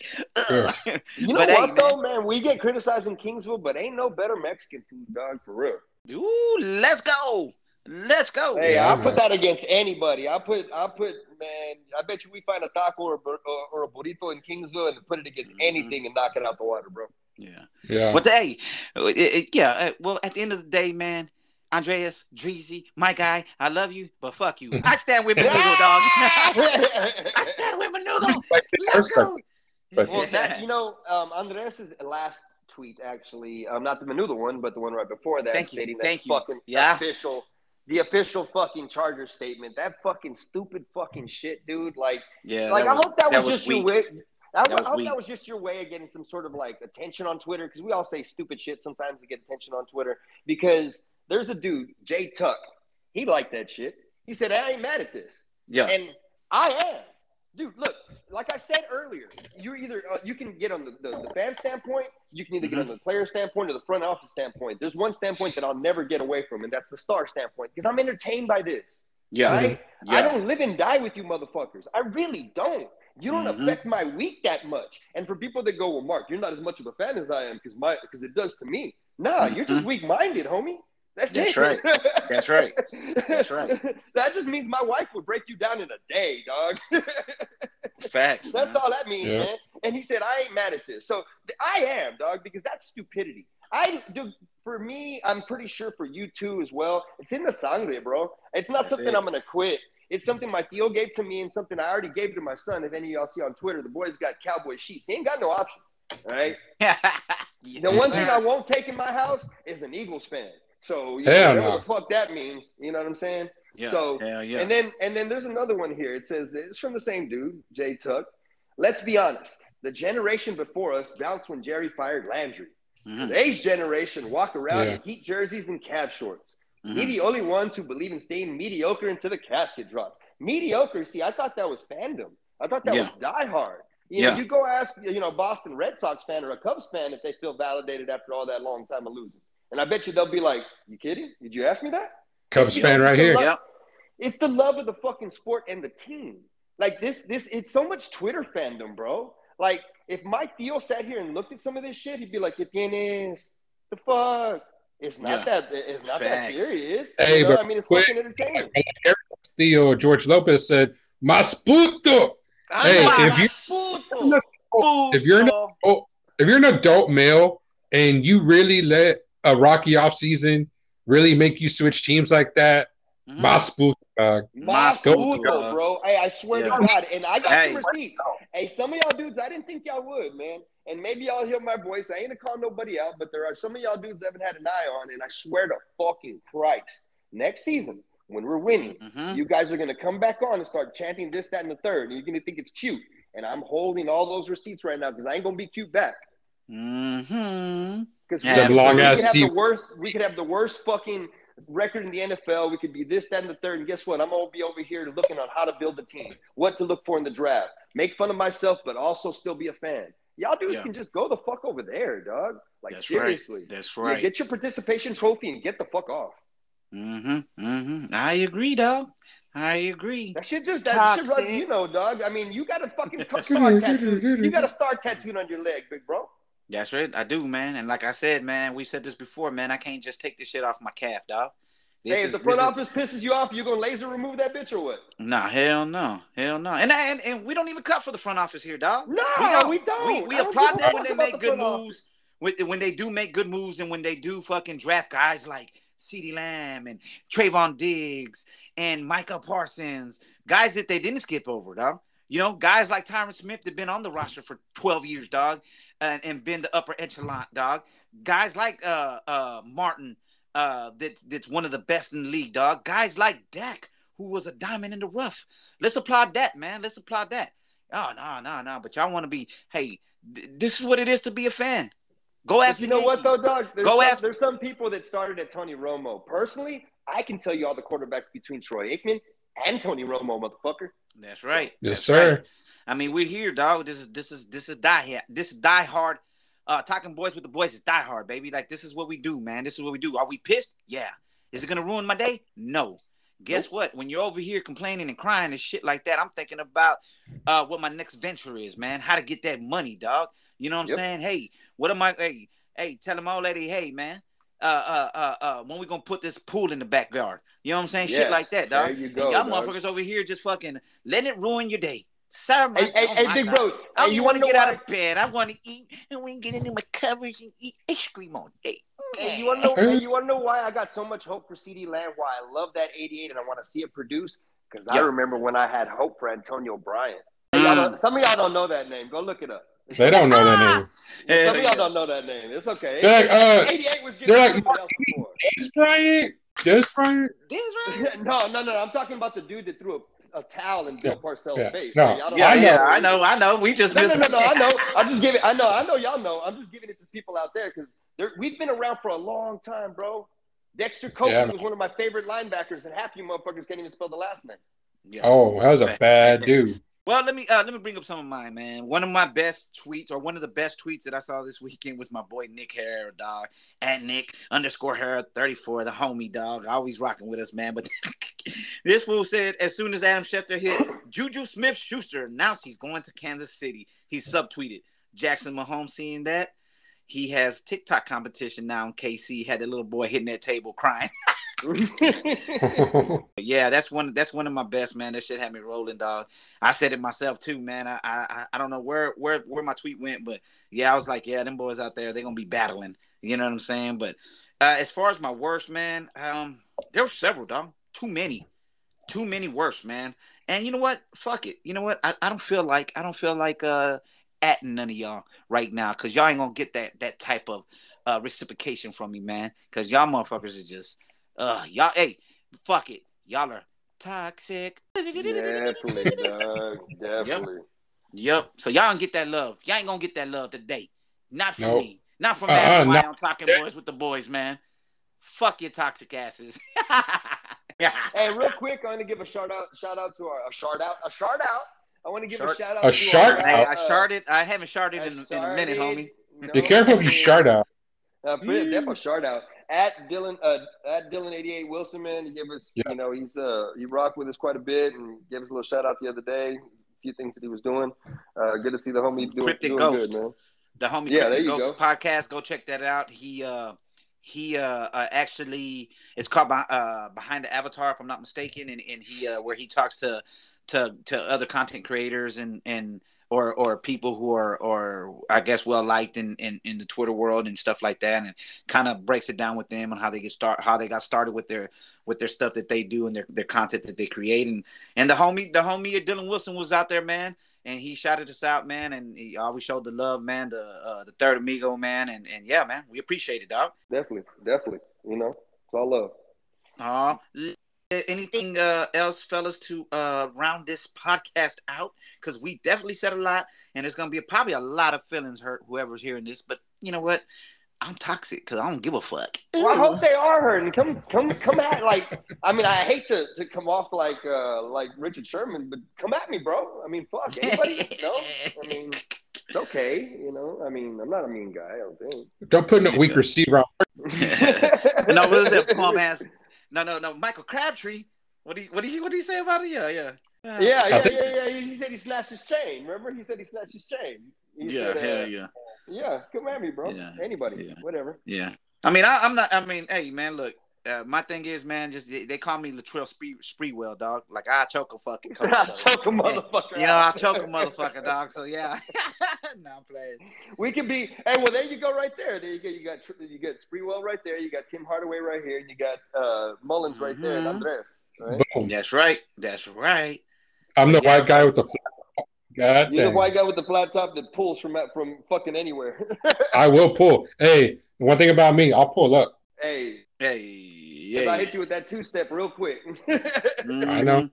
Sure. You know but, what hey, though, man. man? We get criticized in Kingsville, but ain't no better Mexican food, dog, for real. Ooh, let's go. Let's go. Hey, I'll put that against anybody. I'll put, I'll put, man, I bet you we find a taco or a, or a burrito in Kingsville and put it against mm-hmm. anything and knock it out the water, bro. Yeah. Yeah. But hey, it, it, yeah, well, at the end of the day, man, Andreas, Dreezy, my guy, I love you, but fuck you. I stand with Menudo, dog. I stand with Menudo. Let's go. Well, that, you know, um, Andreas's last tweet, actually, um, not the Menudo one, but the one right before that. Thank stating you. That's Thank fucking you. Yeah. official. The official fucking Charger statement. That fucking stupid fucking shit, dude. Like, yeah, like I hope that was just your way. I hope that was just your way of getting some sort of like attention on Twitter, because we all say stupid shit sometimes to get attention on Twitter. Because there's a dude, Jay Tuck. He liked that shit. He said, "I ain't mad at this." Yeah, and I am, dude. Look, like I said earlier, you're either uh, you can get on the, the the fan standpoint, you can either get mm-hmm. on the player standpoint or the front office standpoint. There's one standpoint that I'll never get away from, and that's the star standpoint, because I'm entertained by this. Yeah. Right? Yeah. I don't live and die with you motherfuckers. I really don't. You don't mm-hmm. affect my week that much. And for people that go, "Well, Mark, you're not as much of a fan as I am because my because it does to me." Nah, mm-hmm. you're just weak-minded, homie. That's, That's it. Right. That's right. That's right. That just means my wife would break you down in a day, dog. Facts. That's man. all that means, yeah. man. And he said, "I ain't mad at this." So I am, dog, because that's stupidity. I do. For me, I'm pretty sure for you too as well. It's in the sangre, bro. It's not that's something it. I'm gonna quit. It's something my tío gave to me, and something I already gave to my son. If any of y'all see on Twitter, the boy's got cowboy sheets. He ain't got no option, right? Yeah. The one thing I won't take in my house is an Eagles fan. So you know, whatever no. the fuck that means, you know what I'm saying? Yeah. So yeah. and then and then there's another one here. It says it's from the same dude, Jay Tuck. "Let's be honest. The generation before us bounced when Jerry fired Landry. Mm-hmm. Today's generation walk around yeah. in heat jerseys and cab shorts. Mm-hmm. We the only ones who believe in staying mediocre until the casket drops." Mediocre. See, I thought that was fandom. I thought that yeah. was diehard. You yeah. know, you go ask, you know, a Boston Red Sox fan or a Cubs fan if they feel validated after all that long time of losing. And I bet you they'll be like, "You kidding? Did you ask me that?" Cubs fan right here. Yep. It's the love of the fucking sport and the team. Like this, this, it's so much Twitter fandom, bro. Like if my tío sat here and looked at some of this shit, he'd be like, "It is the fuck. It's not yeah. that. It's not Facts. that serious." Hey, you know? but I mean, it's quick, fucking entertaining. Tío George Lopez said, "Mas puto." I'm hey, if, puto. You're adult, if you're an adult, if you're an adult male and you really let a rocky offseason really make you switch teams like that, mm-hmm. Mas puto, uh, Mas puto, go, bro. Hey, I swear yeah. to God, and I got hey. the receipts. Hey, some of y'all dudes, I didn't think y'all would, man. And maybe y'all hear my voice. I ain't gonna call nobody out, but there are some of y'all dudes that haven't had an eye on, and I swear to fucking Christ, next season, when we're winning, mm-hmm. you guys are gonna come back on and start chanting this, that, and the third, and you're gonna think it's cute. And I'm holding all those receipts right now because I ain't gonna be cute back. Mm-hmm. Because yeah, we, we, we could have the worst fucking record in the N F L. We could be this, that, and the third. And guess what? I'm going to be over here looking on how to build a team, what to look for in the draft, make fun of myself, but also still be a fan. Y'all dudes yeah. can just go the fuck over there, dog. Like, That's seriously. Right. That's right. Yeah, get your participation trophy and get the fuck off. Mm-hmm. Mm-hmm. I agree, dog. I agree. That shit just, that shit runs, you know, dog. I mean, you got to fucking start tattooed. You got to start tattooed on your leg, big bro. That's right. I do, man. And like I said, man, we said this before, man. I can't just take this shit off my calf, dog. This hey, is, if the front office is... pisses you off, you gonna laser remove that bitch or what? Nah, hell no, hell no. And and, and we don't even cut for the front office here, dog. No, we don't. We, don't. we, we applaud them when they make the good moves. When, when they do make good moves, and when they do fucking draft guys like CeeDee Lamb and Trayvon Diggs and Micah Parsons, guys that they didn't skip over, dog. You know, guys like Tyron Smith that been on the roster for twelve years, dog, uh, and been the upper echelon, dog. Guys like uh uh Martin. Uh, that that's one of the best in the league, dog. Guys like Dak, who was a diamond in the rough. Let's applaud that, man. Let's applaud that. Oh, no, no, no. But y'all want to be, hey, th- this is what it is to be a fan. Go ask the You know Yankees. What, though, dog? There's Go some, ask. There's some people that started at Tony Romo. Personally, I can tell you all the quarterbacks between Troy Aikman and Tony Romo, motherfucker. That's right. Yes, that's sir. Right. I mean, we're here, dog. This is this is this is die this is diehard. Uh, talking boys with the boys is die hard, baby. Like, this is what we do, man. This is what we do. Are we pissed? Yeah. Is it going to ruin my day? No. Guess nope. what? When you're over here complaining and crying and shit like that, I'm thinking about uh, what my next venture is, man. How to get that money, dog. You know what I'm yep. saying? Hey, what am I? Hey, hey, tell them all, lady, hey, man. Uh, uh, uh, uh, when we gonna put this pool in the backyard? You know what I'm saying? Yes. Shit like that, dog. There you go, and y'all dog. motherfuckers over here just fucking letting it ruin your day. Sir, my, hey, oh hey, my big God. bro. I hey, you want to get why? out of bed. I want to eat. I want to get into my coverage and eat ice cream all day. Hey, you want to know, hey, you want to know why I got so much hope for CeeDee Lamb? Why I love that eighty-eight and I want to see it produced? Because yep. I remember when I had hope for Antonio Bryant. Mm. Some of y'all don't know that name. Go look it up. They don't know that name. Yeah, some of y'all don't know that name. It's okay. They're like, uh, eighty-eight was getting like, else before. This Bryant? This Bryant? This Bryant? no, no, no. I'm talking about the dude that threw a A towel in Bill yeah, Parcells' yeah, face. No, so yeah, I know. yeah, I know, I know. We just no, no, no, no. I know. I'm just giving. I know, I know. Y'all know. I'm just giving it to people out there because we've been around for a long time, bro. Dexter Copeland yeah, was one of my favorite linebackers, and half you motherfuckers can't even spell the last name. Yeah. Oh, that was a bad dude. Well, let me uh, let me bring up some of mine, man. One of my best tweets, or one of the best tweets that I saw this weekend, was my boy Nick Harrod, dog. At Nick underscore Harrod thirty-four, the homie, dog. Always rocking with us, man. But this fool said, as soon as Adam Schefter hit, Juju Smith-Schuster announced he's going to Kansas City. He subtweeted. Jackson Mahomes seeing that. He has TikTok competition now in K C. Had that little boy hitting that table crying. yeah, that's one that's one of my best, man. That shit had me rolling, dog. I said it myself too, man. I I, I don't know where, where where my tweet went, but yeah, I was like, yeah, them boys out there, they're going to be battling. You know what I'm saying? But uh, as far as my worst, man, um, there were several, dog. Too many. Too many worse, man. And you know what? Fuck it. You know what? I, I don't feel like I don't feel like uh at none of y'all right now, because y'all ain't gonna get that that type of uh reciprocation from me, man. Because y'all motherfuckers is just uh y'all. Hey, fuck it. Y'all are toxic. Definitely, dog. Definitely. Yep. yep. So y'all don't get that love. Y'all ain't gonna get that love today. Not from nope. me. Not from that. Uh-huh, I'm talking boys with the boys, man. Fuck your toxic asses. Hey, real quick, I want to give a shout out, shout out to our a shout out, a shout out. I want to give shart, a shout out. A to shart our, out. I, I sharded. I haven't sharded in, in a minute, homie. No, be careful if you shart out. Uh, definitely shout out at Dylan. Uh, at Dylan eighty-eight Wilson, man, he gave us. Yeah. You know, he's uh, he rocked with us quite a bit and gave us a little shout out the other day. A few things that he was doing. Uh, good to see the homie doing, doing Ghost. good, man. The homie, yeah, Cryptic Ghost go. podcast. Go check that out. He. Uh, He uh, uh actually, it's called by, uh Behind the Avatar, if I'm not mistaken, and and he uh, where he talks to to to other content creators and and or or people who are or I guess well liked in, in in the Twitter world and stuff like that, and kind of breaks it down with them on how they get start how they got started with their with their stuff that they do and their their content that they create, and and the homie the homie Dylan Wilson was out there, man. And he shouted us out, man, and he always showed the love, man, the uh, the third amigo, man. And, and, yeah, man, we appreciate it, dog. Definitely, definitely. You know, it's all love. Uh, anything uh, else, fellas, to uh, round this podcast out? Because we definitely said a lot, and there's going to be probably a lot of feelings hurt, whoever's hearing this. But you know what? I'm toxic because I don't give a fuck. Well, I hope they are hurting. Come, come, come at like. I mean, I hate to, to come off like uh, like Richard Sherman, but come at me, bro. I mean, fuck anybody. No, I mean, okay, you know, I mean, I'm not a mean guy, I don't think. Don't put no weak receiver on. No, what is that bum ass? No, no, no, Michael Crabtree. What do you, what do you, what do you say about it? Yeah, yeah. Uh, yeah, yeah, think... yeah, yeah. He said he slashed his chain. Remember, he said he slashed his chain. He yeah, said, uh, yeah, yeah. Yeah, come at me, bro. Yeah, Anybody, yeah. whatever. Yeah. I mean, I, I'm not. I mean, hey, man, look. Uh, my thing is, man, just they, they call me Latrell Spree- Sprewell, dog. Like I choke a fucking coach. I so, choke a motherfucker. You know, I choke a motherfucker, dog. So yeah, no, I'm playing. We can be. Hey, well, there you go, right there. There you go. You got you got Sprewell right there. You got Tim Hardaway right here. And you got uh, Mullins right mm-hmm. there. And Andres. Right? That's right. That's right. I'm the yeah. white guy with the flat. God You're dang. the white guy with the flat top that pulls from from fucking anywhere. I will pull. Hey, one thing about me, I'll pull up. Hey. Hey, yeah, if I hit you with that two-step real quick. mm-hmm. I know.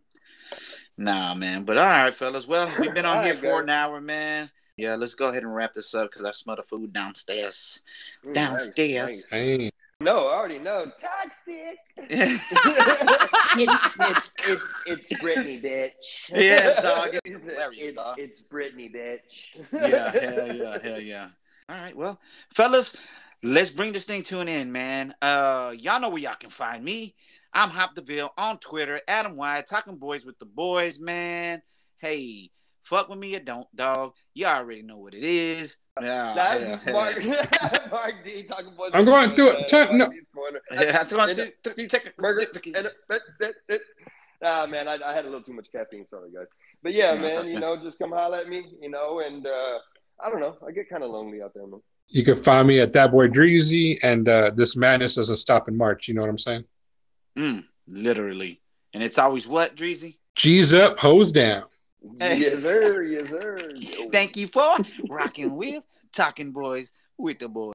Nah, man. But all right, fellas. Well, we've been on here right, for guys. an hour, man. Yeah, let's go ahead and wrap this up because I smell the food downstairs. Ooh, downstairs. Nice, nice. Hey. No, I already know. Toxic. it's, it's, it's, it's Brittany, bitch. Yes, dog. It's hilarious, it's, dog. It's Brittany, bitch. yeah, hell yeah, hell yeah. All right, well, fellas, let's bring this thing to an end, man. Uh, y'all know where y'all can find me. I'm Hop DeVille on Twitter, Adam Wyatt, talking boys with the boys, man. Hey, fuck with me or don't, dog. Y'all already know what it is. Oh, yeah, Mark, Mark D talking boys. I'm going through it. Turn, no. Yeah, I'm going to take a burger. Ah, man, I, I had a little too much caffeine. Sorry, guys. But yeah, no, man, sorry. you know, just come holler at me, you know, and uh, I don't know. I get kind of lonely out there, man. You can find me at That Boy Dreezy, and uh, this madness doesn't stop in March. You know what I'm saying? Mm, literally. And it's always what, Dreezy? G's up, hose down. Hey. Yes, sir. Yes, sir. Thank you for rocking with Talking Boys with the Boys.